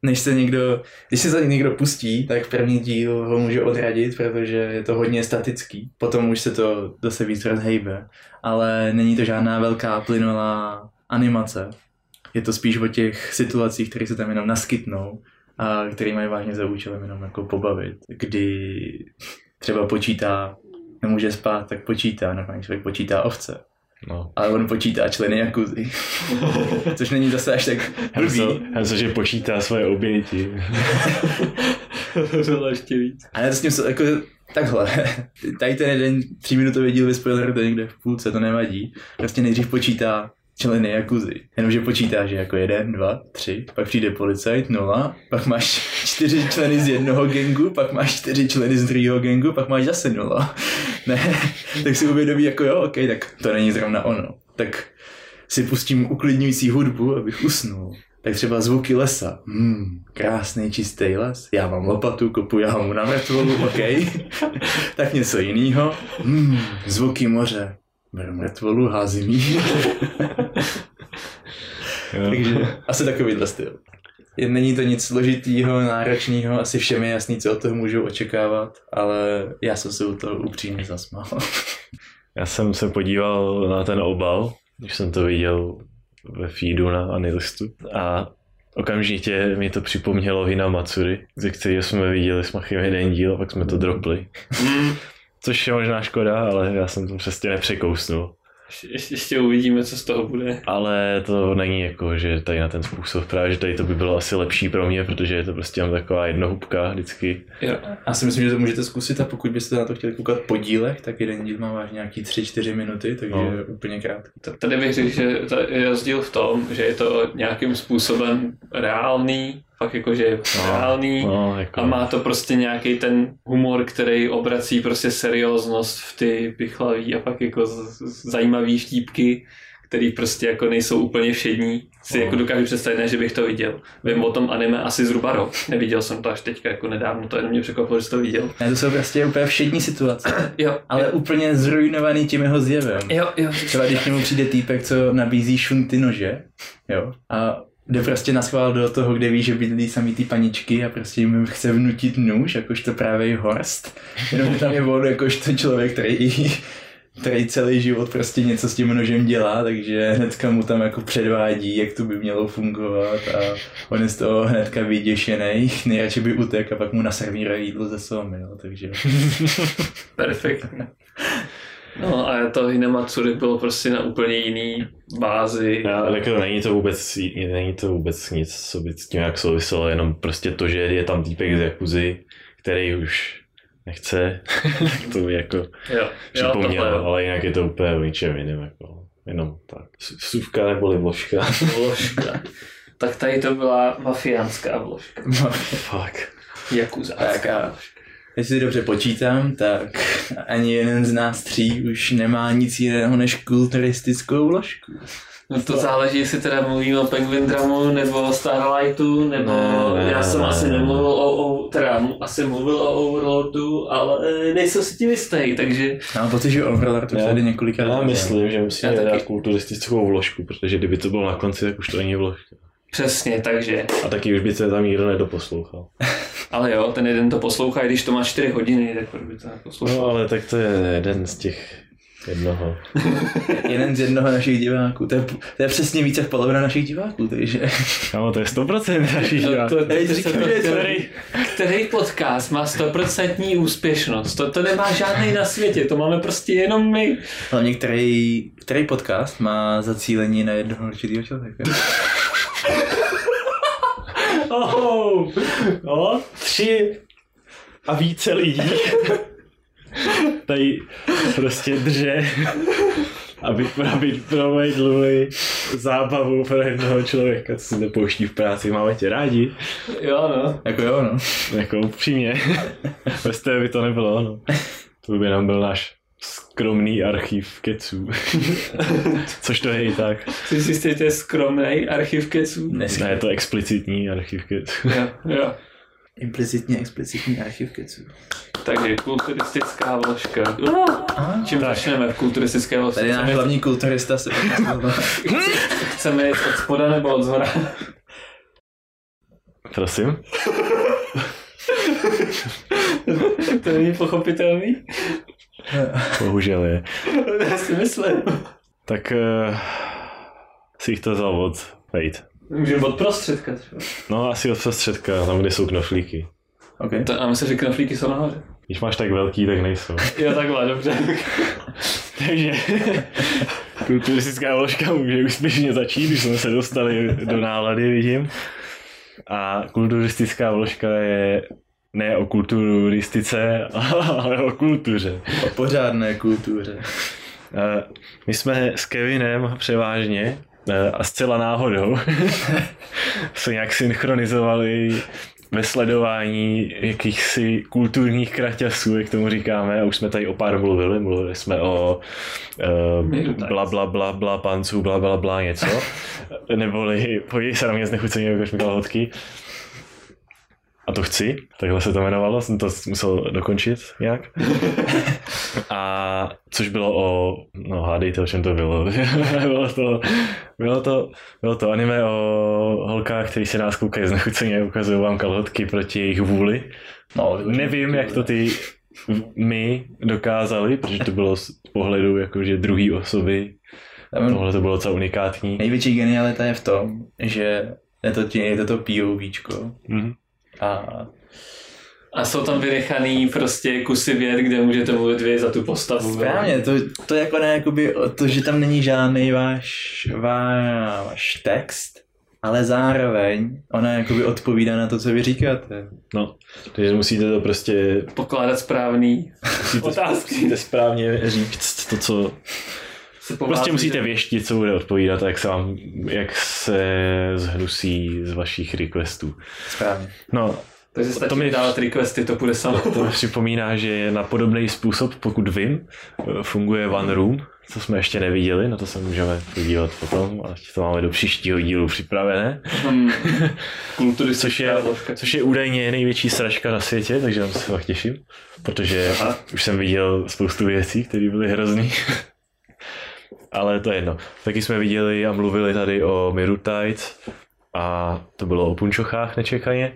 Když se někdo pustí, tak první díl ho může odradit, protože je to hodně statický. Potom už se to zase víc rozhejbe. Ale není to žádná velká plynulá animace. Je to spíš o těch situacích, které se tam jenom naskytnou a které mají vážně za účelem jenom jako pobavit. Kdy třeba počítá, nemůže spát, tak počítá, normálně člověk počítá ovce. No. Ale on počítá členy jakuzy, což není zase až tak hrubý. Že počítá svoje oběti. To bylo ještě víc. Ale to s tím jako takhle, tady ten jeden 3-minutový díl vyspoiler to někde v půlce, to nevadí. Prostě nejdřív počítá členy jakuzy, jenomže počítá, že jako 1, 2, 3, pak přijde policajt, 0, pak máš 4 členy z jednoho gangu, pak máš 4 členy z druhého gangu, pak máš zase 0. Ne, tak si uvědomí jako jo, ok, tak to není zrovna ono. Tak si pustím uklidňující hudbu, abych usnul. Tak třeba zvuky lesa. Krásný čistý les. Já mám lopatu, kopu jámu na mrtvolu, ok. Tak něco jinýho. Zvuky moře. Beru mrtvolu, házím jí. Takže asi takovýhle styl. Není to nic složitýho, náročného, asi všem je jasný, co od toho můžou očekávat, ale já jsem se u toho upřímně zasmál. Já jsem se podíval na ten obal, když jsem to viděl ve feedu na Anilistu a okamžitě mi to připomnělo Hinamatsuri, ze kterého jsme viděli s Machem jeden díl a pak jsme to dropli. Což je možná škoda, ale já jsem to přesně nepřekousnul. Ještě uvidíme, co z toho bude. Ale to není jako, že tady na ten způsob, právě, že tady to by bylo asi lepší pro mě, protože je to prostě taková jednohubka vždycky. Jo, já si myslím, že to můžete zkusit a pokud byste na to chtěli koukat po dílech, tak jeden díl má vážně nějaký 3-4 minuty, takže no. Úplně krátký. Tady bych řekl, že je rozdíl v tom, že je to nějakým způsobem reálný, fakt jakože je reálný jako... a má to prostě nějaký ten humor, který obrací prostě serióznost v ty pichlavý a pak jako zajímavý štípky, který prostě jako nejsou úplně všední. Si jako dokážu představit, ne, že bych to viděl. Vím o tom anime asi zhruba rok. Neviděl jsem to až teďka jako nedávno, to jenom mě překvapilo, že to viděl. Ne, to jsou prostě úplně všední situace, jo, ale jo. Úplně zrujnovaný tím jeho zjevem. Jo. Třeba když k němu přijde týpek, co nabízí šunty nože, jo, a jde prostě naschvál do toho, kde ví, že bydlí samý ty paničky a prostě jim chce vnutit nůž, jakožto právě Horst. Jenom tam je on jakožto člověk, který celý život prostě něco s tím nožem dělá, takže hnedka mu tam jako předvádí, jak to by mělo fungovat a on je z toho hnedka vyděšenej, nejradši by utek a pak mu naservíruje jídlo ze somy, jo, takže... Perfekt. No a to Hinamatsuri bylo prostě na úplně jiný bázi. No, není to vůbec nic, co by s tím jak souviselo, jenom prostě to, že je tam týpek z jakuzy, který už nechce, to by jako připomnělo, ale jinak je to úplně o ničem jiném, jako, jenom tak. Vsuvka neboli vložka. Vložka. Tak tady to byla mafiánská vložka. Fuck. Jakuzácká vložka. Jestli dobře počítám, tak ani jeden z nás 3 už nemá nic jiného než kulturistickou vložku. No to záleží, jestli teda mluvíme o Penguin Drumu, nebo o Starlightu, nebo já jsem asi mluvil o Overlordu, ale nejsem si tím jistý, takže... Mám pocit, že Overlord už tady několikrát... Já myslím, že musíme dát kulturistickou vložku, protože kdyby to bylo na konci, tak už to není vložka. Přesně, takže... A taky už by se tam nikdo nedoposlouchal. Ale jo, ten jeden to poslouchá, i když to má 4 hodiny, tak by to neposlouchal. No ale tak to je jeden z těch... Jednoho. Jeden z jednoho našich diváků. To je přesně více v polovina našich diváků, takže... Kámo, to je 100% našich diváků. Který podcast má 100% úspěšnost? To nemá žádný na světě, to máme prostě jenom my. Ale některý podcast má zacílení na jednoho určitýho člověka. Oh, no, 3 a více lidí. Tady prostě drže, aby provedli zábavu pro jednoho člověka, co se nepouští v práci. Máme tě rádi. Jo no. Jako jo no. Jako upřímně. Bez té by to nebylo, no. To by nám byl náš skromný archiv keců. Což to je i tak. Ty si jste, to je skromný archiv keců? Ne, je to explicitní archiv keců. Jo. Implicitně explicitní archiv keců. Takže kulturistická vložka. Čím začneme v kulturistické vložce? Tady náš hlavní kulturista se Chceme jít od spoda nebo od zhora? Prosím? To není pochopitelný? Bohužel je. Já si myslím. Tak si jich to vzal od Vejt. Můžeme od prostředka. No asi od prostředka, tam kde jsou knoflíky. Okay. A myslím, že knoflíky jsou nahoře. Když máš tak velký, tak nejsou. Jo, takhle, dobře. Takže kulturistická vložka může úspěšně začít, když jsme se dostali do nálady, vidím. A kulturistická vložka je ne o kulturistice, ale o kultuře. O pořádné kultuře. My jsme s Kevinem převážně a zcela náhodou se nějak synchronizovali ve sledování jakýchsi kulturních kraťasů, jak tomu říkáme, a už jsme tady o pár mluvili jsme o panců, blablabla něco, neboli podívej se na mě znechuceně, jakož mi dal hodky. A to chci, takhle se to jmenovalo, jsem to musel dokončit nějak. A což bylo o, no hádejte, o čem to bylo. Bylo to anime o holkách, který se nás koukají znechuceně, ukazují vám kalhotky proti jejich vůli. No, nevím, jak to ty my dokázali, protože to bylo z pohledu jakože druhý osoby. Tohle to bylo docela unikátní. Největší genialita je v tom, že je to POVčko. Mm-hmm. A jsou tam vynechaný prostě kusy věd, kde můžete mluvit věc za tu postavu. Správně, to je jako ne, jakoby, to, že tam není žádný váš text, ale zároveň ona jakoby odpovídá na to, co vy říkáte. No, takže musíte to prostě... Pokládat správný otázky. Musíte správně říct to, co... Prostě musíte věštit, co bude odpovídat a jak se zhnusí z vašich requestů. Správně. No, takže stačí dávat requesty, to půjde samo. To mi připomíná, že na podobný způsob, pokud vím, funguje One Room, co jsme ještě neviděli, na to se můžeme podívat potom, až to máme do příštího dílu připravené. Což je údajně největší sračka na světě, takže tam se fakt těším, protože už jsem viděl spoustu věcí, které byly hrozný. Ale to je jedno. Taky jsme viděli a mluvili tady o Miru Tights a to bylo o punčochách nečekaně.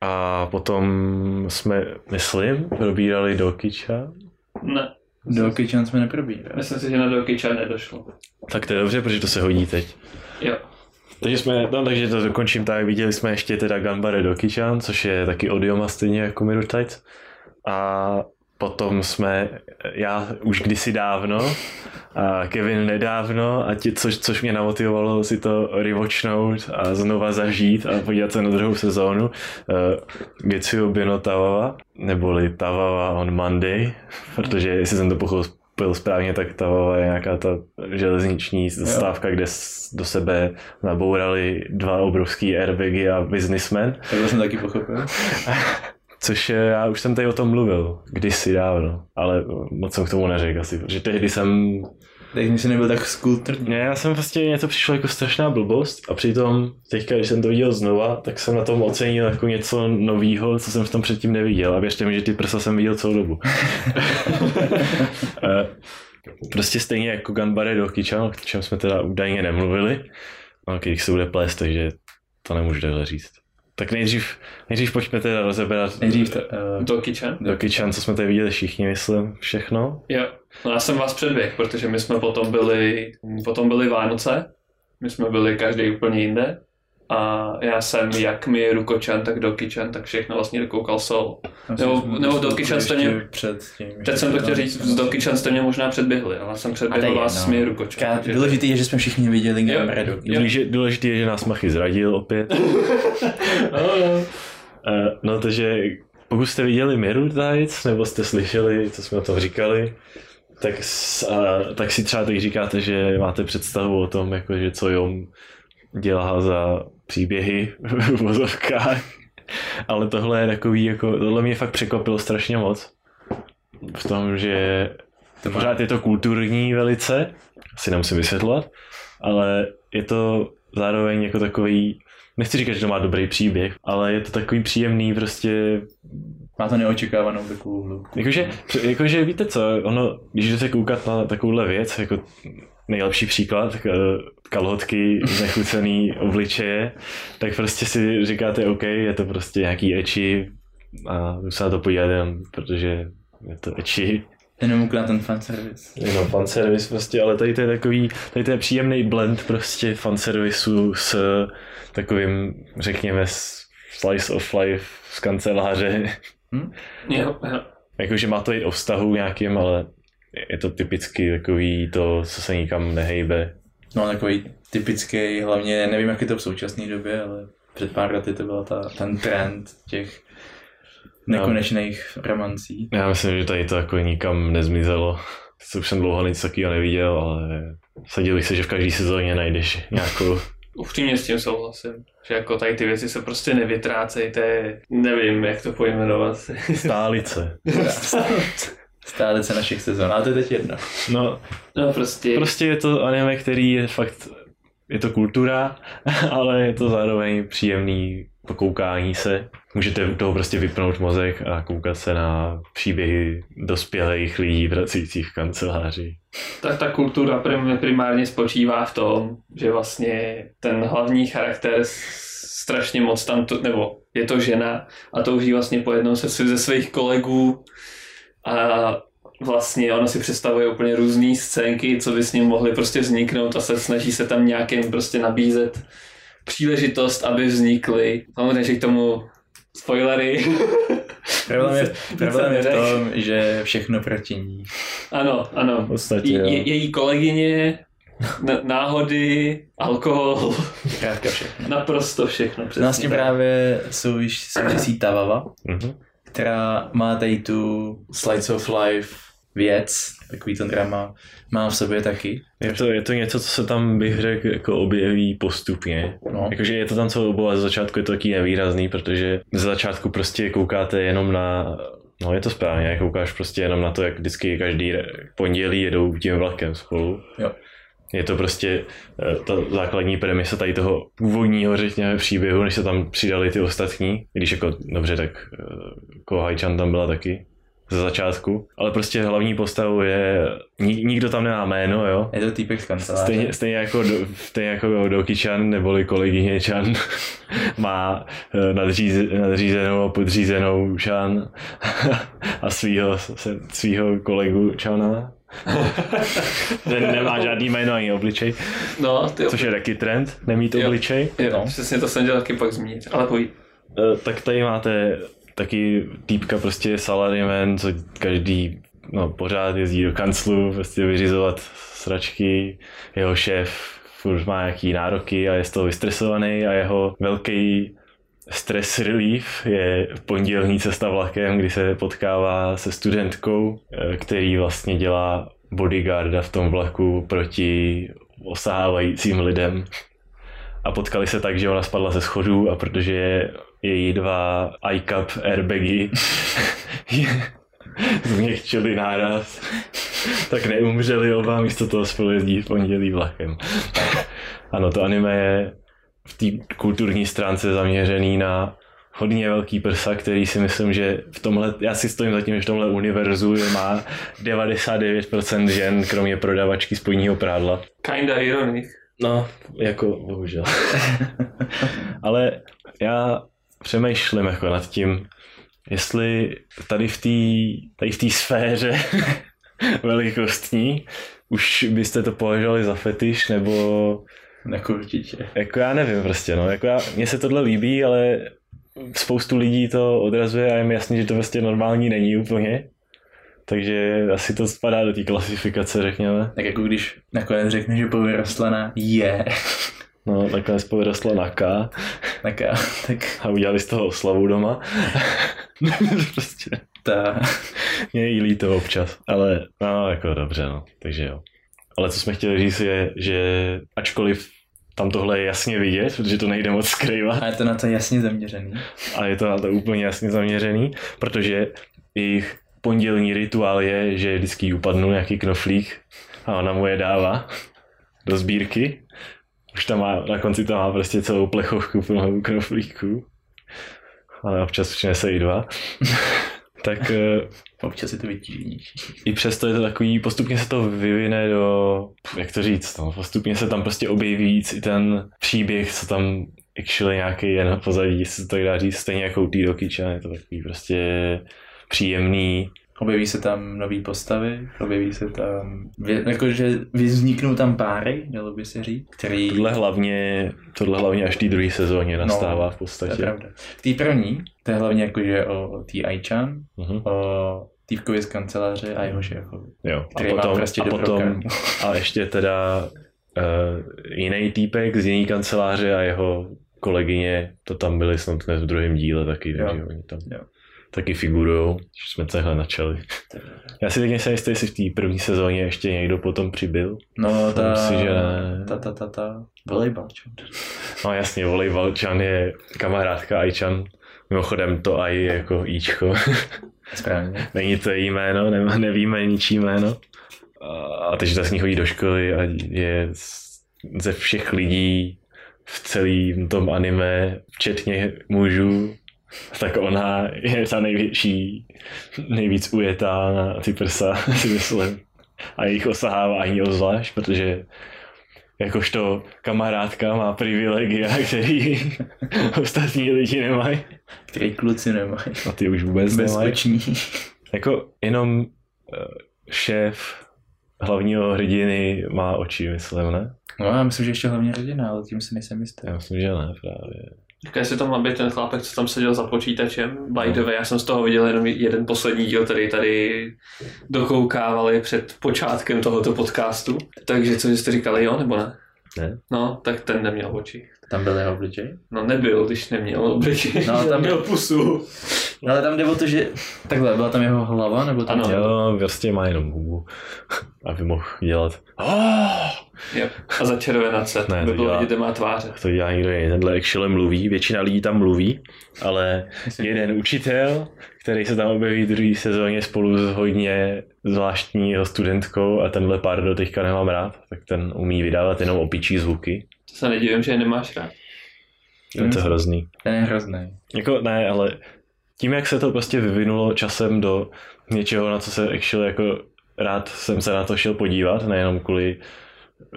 A potom jsme, myslím, probírali Douki-chan. Ne. Douki-chan jsme neprobírali. Myslím si, že na Douki-chan nedošlo. Tak to je dobře, protože to se hodí teď. Jo. Takže to dokončím tak, viděli jsme ještě teda Ganbare Douki-chan, což je taky odioma stejně jako Miru Tights. A potom jsme, já už kdysi dávno, a Kevin nedávno, a což mě namotivovalo si to rewatchnout a znova zažít a podívat se na druhou sezónu, Tawawa, neboli Tawawa on Monday, protože jestli jsem to pochopil správně, tak Tawawa je nějaká ta železniční zastávka, kde do sebe nabourali 2 obrovský airbagy a businessmen. To jsem taky pochopil. Což já už jsem tady o tom mluvil, kdysi dávno, ale moc jsem k tomu neřekl asi, protože tehdy jsem... Tehdy jsem nebyl tak skultrný. Ne, já jsem vlastně něco přišlo jako strašná blbost a přitom teďka, když jsem to viděl znova, tak jsem na tom ocenil jako něco novýho, co jsem v tom předtím neviděl a věřte mi, že ty prsa jsem viděl celou dobu. Prostě stejně jako Ganbare Douki-chan, o čem jsme teda údajně nemluvili, když se bude plést, takže to nemůžu takhle říct. Tak nejdřív pojďme teda rozebrat Douki-chan, co jsme tady viděli všichni, myslím, všechno. Jo, no já jsem vás předběhl, protože my jsme potom byli Vánoce, my jsme byli každý úplně jinde a já jsem jak Miru Tights, tak Douki-chan, tak všechno vlastně dokoukal Soul. Nebo Douki-chan jste mě, teď jsem to chtěl říct, s Douki-chan jste mě možná předběhli, ale jsem předběhl vás s Miru Tights. Důležité je, že jsme všichni viděli Ganbare Douki. Důležité je, že nás Machy zradil opět. No takže pokud jste viděli Miru Tights, nebo jste slyšeli, co jsme o tom říkali, tak si třeba teď říkáte, že máte představu o tom, jako, že co Jom dělá za příběhy v vozovkách, ale tohle je takový, jako, tohle mě fakt překvapilo strašně moc v tom, že pořád je to kulturní velice, asi nemusím vysvětlovat, ale je to zároveň jako takový, nechci říkat, že to má dobrý příběh, ale je to takový příjemný prostě. Má to neočekávanou takovou hlu. Jakože víte co, ono, když jdete koukat na takovouhle věc, jako nejlepší příklad, kalhotky, nechucený obličeje, tak prostě si říkáte OK, je to prostě nějaký ecchi a musím na to podívat, protože je to ecchi. Jenom ukládá ten fanservice. Jenom fanservice prostě, ale tady to je takový, tady to je příjemný blend prostě fanservisu s takovým, řekněme, slice of life z kanceláře. Jo. Jakože má to i o vztahu nějakým, ale je to typicky takový to, co se nikam nehejbe. No takový typický, hlavně nevím, jak je to v současné době, ale před pár lety to byl ten trend těch nekonečných romancí. Já myslím, že tady to jako nikam nezmizelo. Už jsem dlouho nic takového neviděl, ale sadili se, že v každé sezóně najdeš nějakou. Upřímně s tím souhlasím, že jako tady ty věci se prostě nevytrácejí, to je, nevím, jak to pojmenovat. Stálice. Stálice našich sezón, ale to je teď jedno. No prostě je to anime, který je fakt, je to kultura, ale je to zároveň příjemný pokoukání se. Můžete u toho prostě vypnout mozek a koukat se na příběhy dospělých lidí pracujících v kanceláři. Tak ta kultura primárně spočívá v tom, že vlastně ten hlavní charakter strašně moc tam, nebo je to žena a touží vlastně po jednom ze svých kolegů a vlastně ona si představuje úplně různé scénky, co by s ním mohly prostě vzniknout a snaží se tam nějakým prostě nabízet příležitost, aby vznikly. Samozřejmě, že k tomu spoilery. Problém je v tom, že všechno proti ní. Ano. Ostatně, její kolegyně, náhody, alkohol. Krátka všechno. Naprosto všechno. Přesně. No s tím právě souvisí Tawawa, která má tady tu slice of life věc, takový to drama má v sobě taky. Je to něco, co se tam, bych řekl, jako objeví postupně. No. Jakože je to tam co obou a ze začátku je to taky nevýrazný, protože ze začátku prostě koukáte jenom na, no je to správně, koukáš prostě jenom na to, jak vždycky každý pondělí jedou tím vlakem spolu. Jo. Je to prostě ta základní premisa tady toho původního, řekněme, příběhu, než se tam přidali ty ostatní, když jako dobře, tak Kohai-chan tam byla taky ze začátku, ale prostě hlavní postavou je, nikdo tam nemá jméno, jo. Je to týpek z kanceláře. Stejně jako Douki-chan neboli kolegyně Chan má nadřízenou a podřízenou Chan a svýho kolegu Chana. Ten nemá žádný jméno ani obličej, což je taky trend, nemít obličej. Jo, přesně to jsem dělal taky pak zmínit, ale pojď. Tak tady máte taky týpka, prostě salaryman, co každý pořád jezdí do kanclu, prostě vyřizovat sračky, jeho šéf furt má nějaký nároky a je z toho vystresovaný a jeho velký stress relief je pondělní cesta vlakem, kdy se potkává se studentkou, který vlastně dělá bodyguarda v tom vlaku proti osahávajícím lidem. A potkali se tak, že ona spadla ze schodů a protože její dva i-cup airbagy změkčili náraz, tak neumřeli oba, místo toho spolu jezdí v pondělí vlakem. Ano, to anime je v té kulturní stránce zaměřený na hodně velký prsa, který si myslím, že v tomhle, já si stojím za tím, že v tomhle univerzu má 99% žen, kromě prodavačky spodního prádla. Kinda ironic. No, jako bohužel. Ale já přemýšlím jako nad tím, jestli tady v té sféře velikostní už byste to považovali za fetiš, nebo... Jako určitě. Jako já nevím prostě, no. Jako mně se tohle líbí, ale spoustu lidí to odrazuje a je mi jasný, že to prostě normální není úplně. Takže asi to spadá do té klasifikace, řekněme. Tak jako když nakonec řekne, že povyrostla na je. No, nakonec povyrostla na K. Na K, tak... A udělali z toho oslavu doma. Prostě... Ta... Mě jí líto občas, ale no, jako dobře, no. Takže jo. Ale co jsme chtěli říct je, že ačkoliv tam tohle je jasně vidět, protože to nejde moc skrývat. A je to na to jasně zaměřený. A je to na to úplně jasně zaměřený, protože jejich pondělní rituál je, že vždycky upadnu nějaký knoflík a ona mu je dává do sbírky. Už tam má, na konci tam má prostě celou plechovku plnou knoflíků. Ale občas přinese i dva. Tak občas je to vytíženější. I přesto je to takový, postupně se to vyvine do, jak to říct, no, postupně se tam prostě objeví víc i ten příběh, co tam actually nějaký je na pozadí, jestli to tak dá říct, stejně jako u Douki-chan, je to takový prostě příjemný. Objeví se tam nový postavy, objeví se tam, jakože vzniknou tam páry, dalo by se říct, který... Tohle hlavně až v té druhé sezóně nastává v podstatě. To je pravda. V té první, to je hlavně jakože o té Aichan, o týpkově z kanceláře a jeho šéfovi, který má prostě dobrou karmu. A ještě teda jiný týpek z jiné kanceláře a jeho kolegyně, to tam byly snad v druhém díle taky, takže oni tam... Jo. Taky figurujou, že jsme takhle načali. Já si teď nejsem jistý, jestli v té první sezóně ještě někdo potom přibyl. No ta... Myslím si, že ne. Ta... Volejbalčan. No jasně, Volejbalčan je kamarádka Aichan. Mimochodem to Ai je jako Ičko. Správně. Není to její jméno, nevíme ničí jméno. A teď ta s ní chodí do školy a je ze všech lidí v celém tom anime, včetně mužů, tak ona je ta nejvíc ujetá na ty prsa, si myslím. A jejich osahávání obzvlášť, protože jakožto kamarádka má privilegia, který ostatní lidi nemají. Který kluci nemají. A ty už vůbec bezpeční. Nemají. Jako jenom šéf hlavního hrdiny má oči, myslím, ne? No já myslím, že ještě hlavní hrdina, ale tím si nejsem jistý. Já myslím, že ne právě. Říká, jestli tam má být ten chlápek, co tam seděl za počítačem. By the way, já jsem z toho viděl jenom jeden poslední díl, který tady dokoukávali před počátkem tohoto podcastu. Takže co jste říkali, jo nebo ne? Ne. No, tak ten neměl oči. Tam byl jeho obličej? No nebyl, když neměl obličej. No, tam měl pusu. No, ale tam jde o to, že... Takhle, byla tam jeho hlava nebo tam tělo? Ano, vlastně má jenom hubu, aby mohl dělat... Yep. A začervenat se, ne, by bylo vidět, má tváře. To dělá někdo jiný, tenhle actually mluví, většina lidí tam mluví, ale jeden učitel, který se tam objeví v druhé sezóně spolu s hodně zvláštní jeho studentkou a tenhle pár do teďka nemám rád, tak ten umí vydávat jenom opičí zvuky. To se nedivím, že je nemáš rád. Je to hrozný. Ten je hrozný. Jako ne, ale tím, jak se to prostě vyvinulo časem do něčeho, na co se actually jako rád jsem se na to šel podívat, nejenom kvůli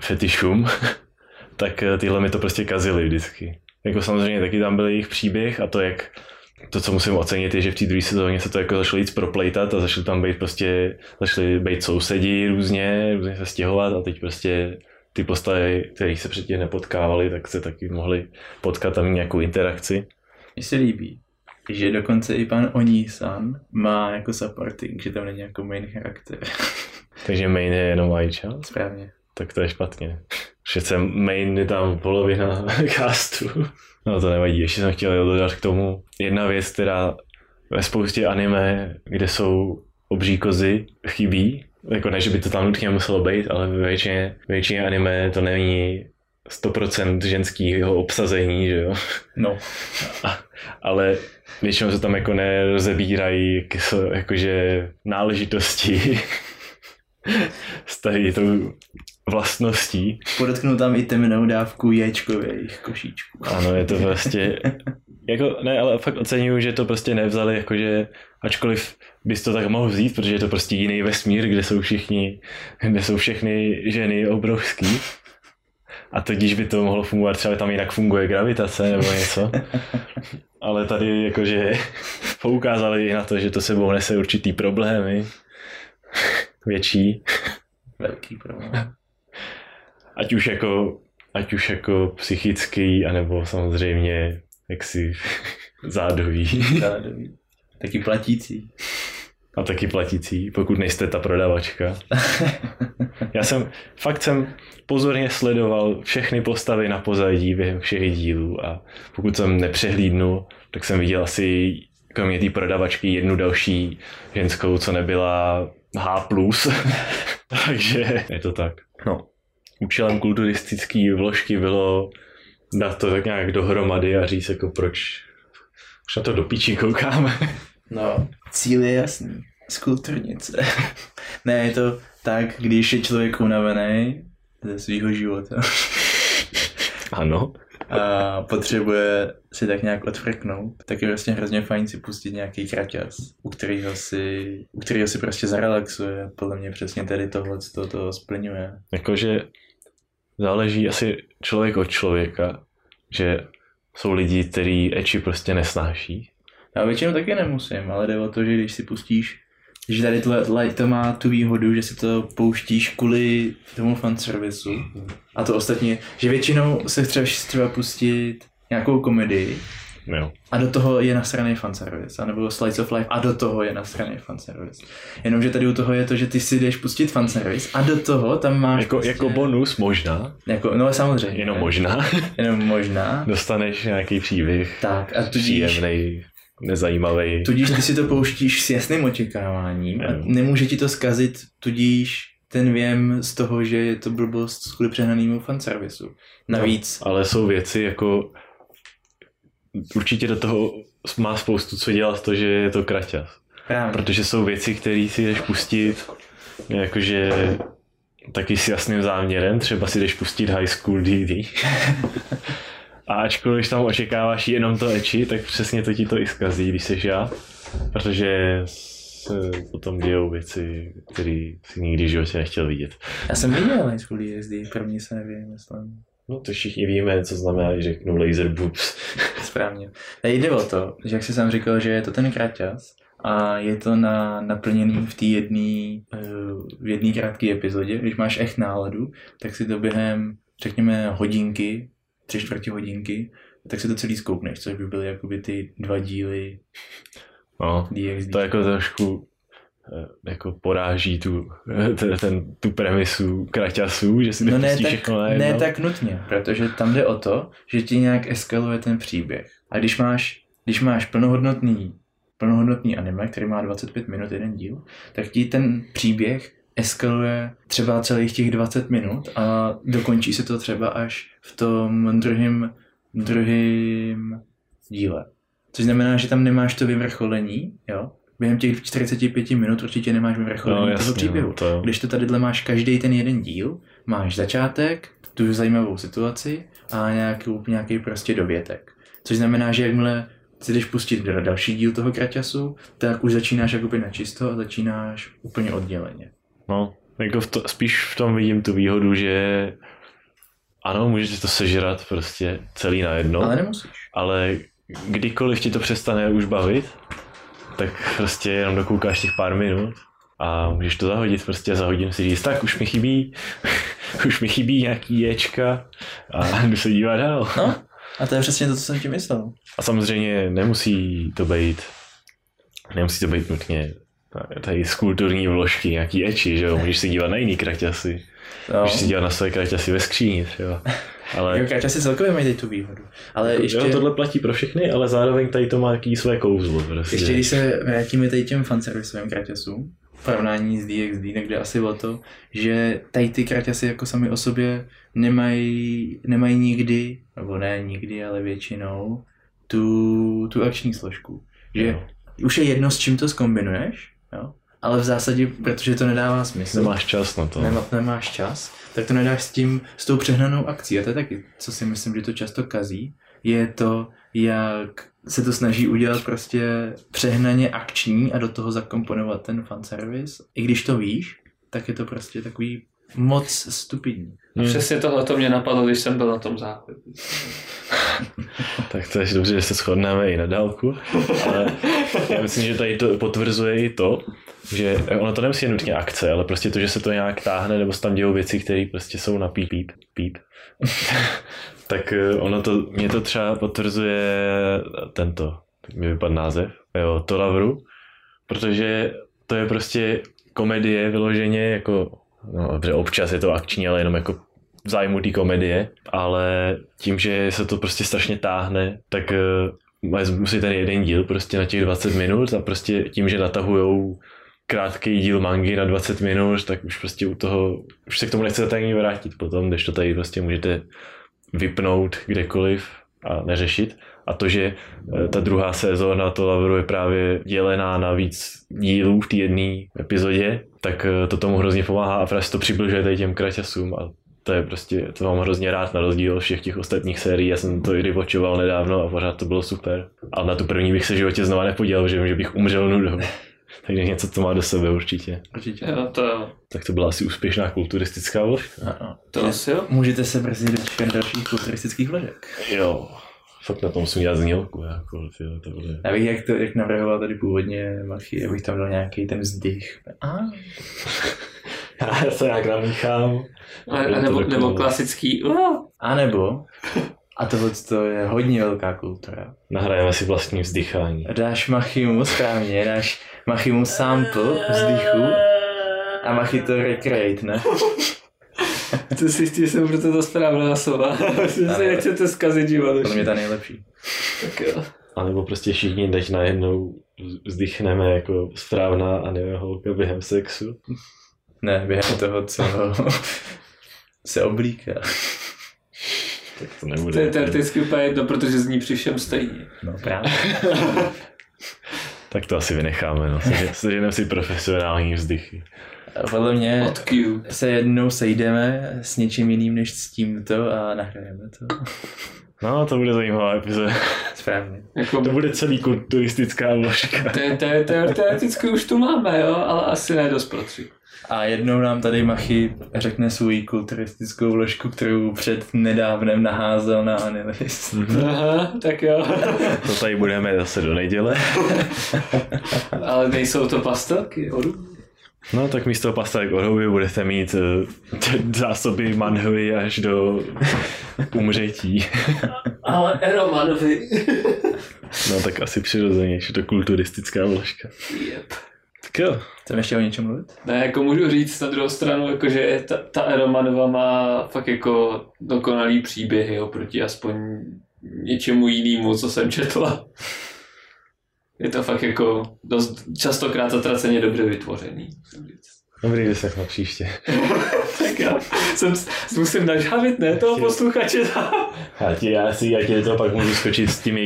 fetišům, tak tyhle mi to prostě kazily vždycky. Jako samozřejmě taky tam byl jejich příběh a to, jak to, co musím ocenit, je, že v té druhé sezóně se to jako začalo jít proplejtat a začali tam být prostě, začali být sousedi různě se stěhovat a teď prostě ty postavy, kterých se předtím nepotkávaly, tak se taky mohli potkat tam nějakou interakci. Mně se líbí, že dokonce i pan Oni-san má jako supporting, že tam není jako main charakter. Takže main je jenom Aichan? Správně. Tak to je špatně. Přece main je tam polovina castu. No to nevadí, ještě jsem chtěl dodat k tomu. Jedna věc, která ve spoustě anime, kde jsou obří kozy, chybí. Jako ne, že by to tam nutně muselo být, ale většině anime to není 100% ženského obsazení, že jo? No. Ale většinou se tam jako nerozebírají jakože náležitosti s tady tou vlastností. Podotknu tam i temnou dávku ječkových košíčků. Ano, je to prostě... Jako, ne, ale fakt oceňuju, že to prostě nevzali, jakože... Ačkoliv bys to tak mohl vzít, protože je to prostě jiný vesmír, kde jsou všechny ženy obrovský. a tudíž by to mohlo fungovat, třeba tam jinak funguje gravitace nebo něco. Ale tady jakože poukázali na to, že to sebou nese určitý problémy. Větší. Velký problém. Ať už jako psychický, anebo samozřejmě jaksi zádový. Zádový. Taky platící. A taky platící, pokud nejste ta prodavačka. Já jsem pozorně sledoval všechny postavy na pozadí během všech dílů a pokud jsem nepřehlídnul, tak jsem viděl asi kromě té prodavačky jednu další ženskou, co nebyla H+. Takže je to tak. No. Účelem kulturistické vložky bylo dát to tak nějak dohromady a říct jako proč na to do píči koukáme. No, cíl je jasný. Zkulturnit se. Ne, je to tak, když je člověk unavený ze svýho života. Ano. A potřebuje si tak nějak odfrknout, tak je vlastně hrozně fajn si pustit nějaký kraťas, u kterého si prostě zarelaxuje. Podle mě přesně tady tohle to splňuje. Jakože záleží asi člověk od člověka, že jsou lidi, který eči prostě nesnáší. Já většinou taky nemusím, ale jde o to, že když si pustíš, že tady to má tu výhodu, že si to pouštíš kvůli tomu fanservisu. A to ostatně, že většinou se třeba pustit nějakou komedii, no. A do toho je nasraný fanservis, anebo slice of life a do toho je nasraný fanservis. Jenomže tady u toho je to, že ty si jdeš pustit fanservis a do toho tam máš jako bonus možná. Jako, no samozřejmě. Jenom možná. Dostaneš nějaký příběh. Tak a příjemnej. Nezajímavý. Tudíž ty si to pouštíš s jasným očekáváním a nemůže ti to zkazit, tudíž ten věm z toho, že je to blbost kvůli přehnanému fanservisu. Navíc. No, ale jsou věci jako určitě do toho má spoustu co dělat to, že je to kraťas. Právě. Protože jsou věci, které si jdeš pustit jakože taky s jasným záměrem, třeba si jdeš pustit High School DxD. A ačkoliv tam očekáváš jenom to eči, tak přesně to ti to i zkazí, když seš já. Protože se potom dějou věci, které si nikdy v životě nechtěl vidět. Já jsem viděl High School DxD, první se nevím, myslím. No to všichni víme, co znamená, když řeknu laser boobs. Správně. Tady jde o to, že jak jsi sám říkal, že je to ten kraťas a je to naplněný v té jedné krátké epizodě. Když máš echt náladu, tak si to během, řekněme, hodinky, 3/4 hodinky, tak si to celý zkoukneš, což by byly jakoby ty 2 díly no, DxD. To jako trošku jako poráží tu premisu kraťasů, že si nepustí všechno najednou. Ne tak nutně, protože tam jde o to, že ti nějak eskaluje ten příběh. A když máš plnohodnotný anime, který má 25 minut jeden díl, tak ti ten příběh eskaluje třeba celých těch 20 minut a dokončí se to třeba až v tom druhém díle. Což znamená, že tam nemáš to vyvrcholení, jo? Během těch 45 minut určitě nemáš vyvrcholení no, jasný, toho příběhu. To když to tadyhle máš každý ten jeden díl, máš začátek, tu zajímavou situaci a nějaký prostě dovětek. Což znamená, že jakmile si jdeš pustit další díl toho kraťasu, tak už začínáš jakoby načisto a začínáš úplně odděleně. No, jako spíš v tom vidím tu výhodu, že ano, můžete to sežrat prostě celý najednou. Ale nemusíš. Ale kdykoliv ti to přestane už bavit, tak prostě jenom dokoukáš těch pár minut a můžeš to zahodit prostě za hodinu si říct, tak už mi chybí nějaký ječka a jdu se dívat dál. No, a to je přesně to, co jsem ti myslel. A samozřejmě nemusí to být nutně tady z kulturní vložky, nějaký eči, že jo, můžeš si dívat na jiný kraťasy. No. Můžeš si dívat na své kraťasy ve skříni třeba. Ale jo, kraťasy celkově mají tady tu výhodu. Ale ještě jo, tohle platí pro všechny, ale zároveň tady to má nějaký své kouzlo. Prostě. Ještě když se vrátíme tady těm fanservisovým kraťasům, v porovnání s DxD, tak jde asi o to, že tady ty kraťasy jako sami o sobě nemají nikdy, nebo ne nikdy, ale většinou, tu akční složku. Že jo. Už je jedno, s čím to zkombinuješ, jo? Ale v zásadě, protože to nedává smysl. Nemáš čas na to. Nemáš čas, tak to nedáš s tou přehnanou akcí. A to je taky, co si myslím, že to často kazí, je to, jak se to snaží udělat prostě přehnaně akční a do toho zakomponovat ten fanservice. I když to víš, tak je to prostě takový moc stupidní. A přesně tohle to mě napadlo, když jsem byl na tom záchodě. Tak to je dobře, že se shodneme i na dálku. Ale já myslím, že tady to potvrzuje i to, že ono to nemusí nutně akce, ale prostě to, že se to nějak táhne, nebo se tam dějou věci, které prostě jsou na píp. Tak ono to, mě to třeba potvrzuje tento, tak mi vypadl název, jo, To Love-Ru, protože to je prostě komedie vyloženě jako, no, občas je to akční, ale jenom jako v zájmu té komedie, ale tím, že se to prostě strašně táhne, tak musí tady jeden díl prostě na těch 20 minut a prostě tím, že natahujou krátký díl mangy na 20 minut, tak už prostě u toho, už se k tomu nechcete ani vrátit potom, když to tady prostě můžete vypnout kdekoliv a neřešit. A to, že ta druhá sezóna To Love-Ru je právě dělená na víc dílů v té jedné epizodě, tak to tomu hrozně pomáhá a právě to přibližuje tady těm kraťasům a to je prostě, to mám hrozně rád na rozdíl od všech těch ostatních sérií, já jsem to i rewatchoval nedávno a pořád to bylo super. Ale na tu první bych se v životě znova nepodělal, že vím, že bych umřel nudou. Takže něco to má do sebe určitě. Určitě. Jo, to jo. Tak to byla asi úspěšná kulturistická vložka. Ano. To asi jo. Můžete se brzy dočkat dalších kulturistických vložek. Jo. Fakt na tom musím dělat znělku. Já bych jak navrhoval tady původně Machy, abych tam dal nějaký ten vzdych. Já se nějak namíchám. Nebo klasický. A nebo. A tohle je hodně velká kultura. Nahrajeme si vlastní vzdychání. Dáš Machimu správně, dáš Machimu sample vzdychu a Machi to recreate, ne? To si jistý, že jsem proto to správně nasoval. Si nechcete zkazit život. Pro mě ta nejlepší. Tak jo. A nebo prostě všichni teď najednou vzdychneme jako správná a nevím holka během sexu. Ne, během toho, co se oblíká. Tak to nebude. To je teoreticky úplně jedno, protože z ní při všem stejně. No právě. Tak to asi vynecháme, no. Seženeme si profesionální vzdychy. Podle mě od CUE se jednou sejdeme s něčím jiným než s tímto a nahrajeme to. No, to bude zajímavá epizoda. Správně. Jako... To bude celý kulturistická vložka. Teoreticky už tu máme, jo, ale asi ne dost protří. A jednou nám tady Machy řekne svou kulturistickou vložku, kterou před nedávnem naházel na Anilist. Aha, tak jo. To tady budeme zase do neděle. Ale nejsou to pastelky od Huby. No tak místo pastelek od Huby budete mít zásoby manhvy až do umřetí. Ale ero manhvy. No tak asi přirozenější to kulturistická vložka. Yep. Tak jo. Chceme ještě o něčem mluvit? Ne, jako můžu říct na druhou stranu, jako že ta Eromanova má fakt jako dokonalý příběhy oproti aspoň něčemu jinému, co jsem četla. Je to fakt jako dost častokrát zatraceně dobře vytvořený. Dobrý vysech na příště. Tak já musím nažávit, ne, toho posluchače. Já ti to pak můžu skočit s tím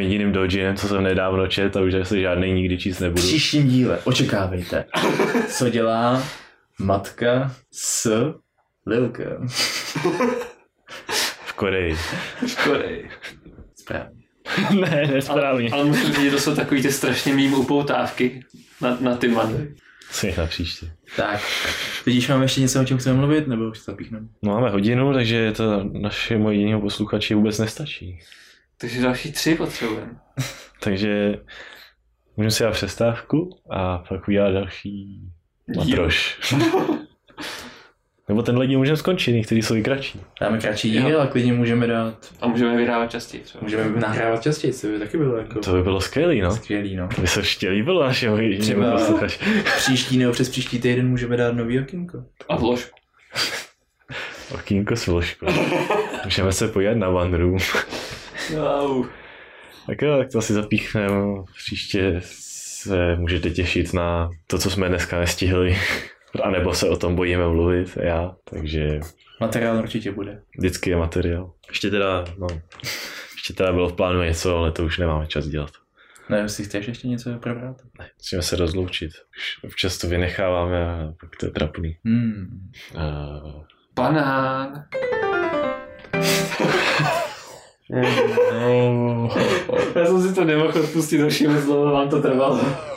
jediným dojinem, co jsem nedávno čet a už se žádný nikdy číst nebudu. V příštím díle očekávejte, co dělá matka s Lilkem. V Koreji. Správně. Ne, nesprávně. Ale musím říct, to jsou takový ty strašně mým upoutávky na ty mandy. Směch na příště. Tak, vidíš, máme ještě něco, o čem chceme mluvit, nebo už se zapíchneme? No, máme hodinu, takže to našemu jedinému posluchači vůbec nestačí. Takže další 3 potřebujeme. Takže můžu si dát přestávku a pak udělat další matroš. Nebo tenhle díl můžeme skončit, některý jsou i kratší. Dáme kratší díl a klidně můžeme dát. A můžeme vyhrávat častěji třeba. Můžeme nahrávat častěji, co by taky bylo jako... To by bylo skvělý, no. Skvělý, no. To by se ještě líbilo našemu jinému posluchači. Příští nebo přes příští týden můžeme dát nový okýnko. A vložku. Okýnko s vložkou. Můžeme se pojít na One Room. Wow. Tak jo, tak to asi zapíchneme. Příště se můžete těšit na to, co jsme dneska nestihli. A nebo se o tom bojíme mluvit, takže... Materiál určitě bude. Vždycky je materiál. Ještě teda bylo v plánu něco, ale to už nemáme čas dělat. No jestli chceš ještě něco probrat? Ne, musíme se rozloučit. Už občas to vynecháváme a pak to je trapný. Banán! No. Já jsem si to nemohl odpustit, všiml, vám to trvalo.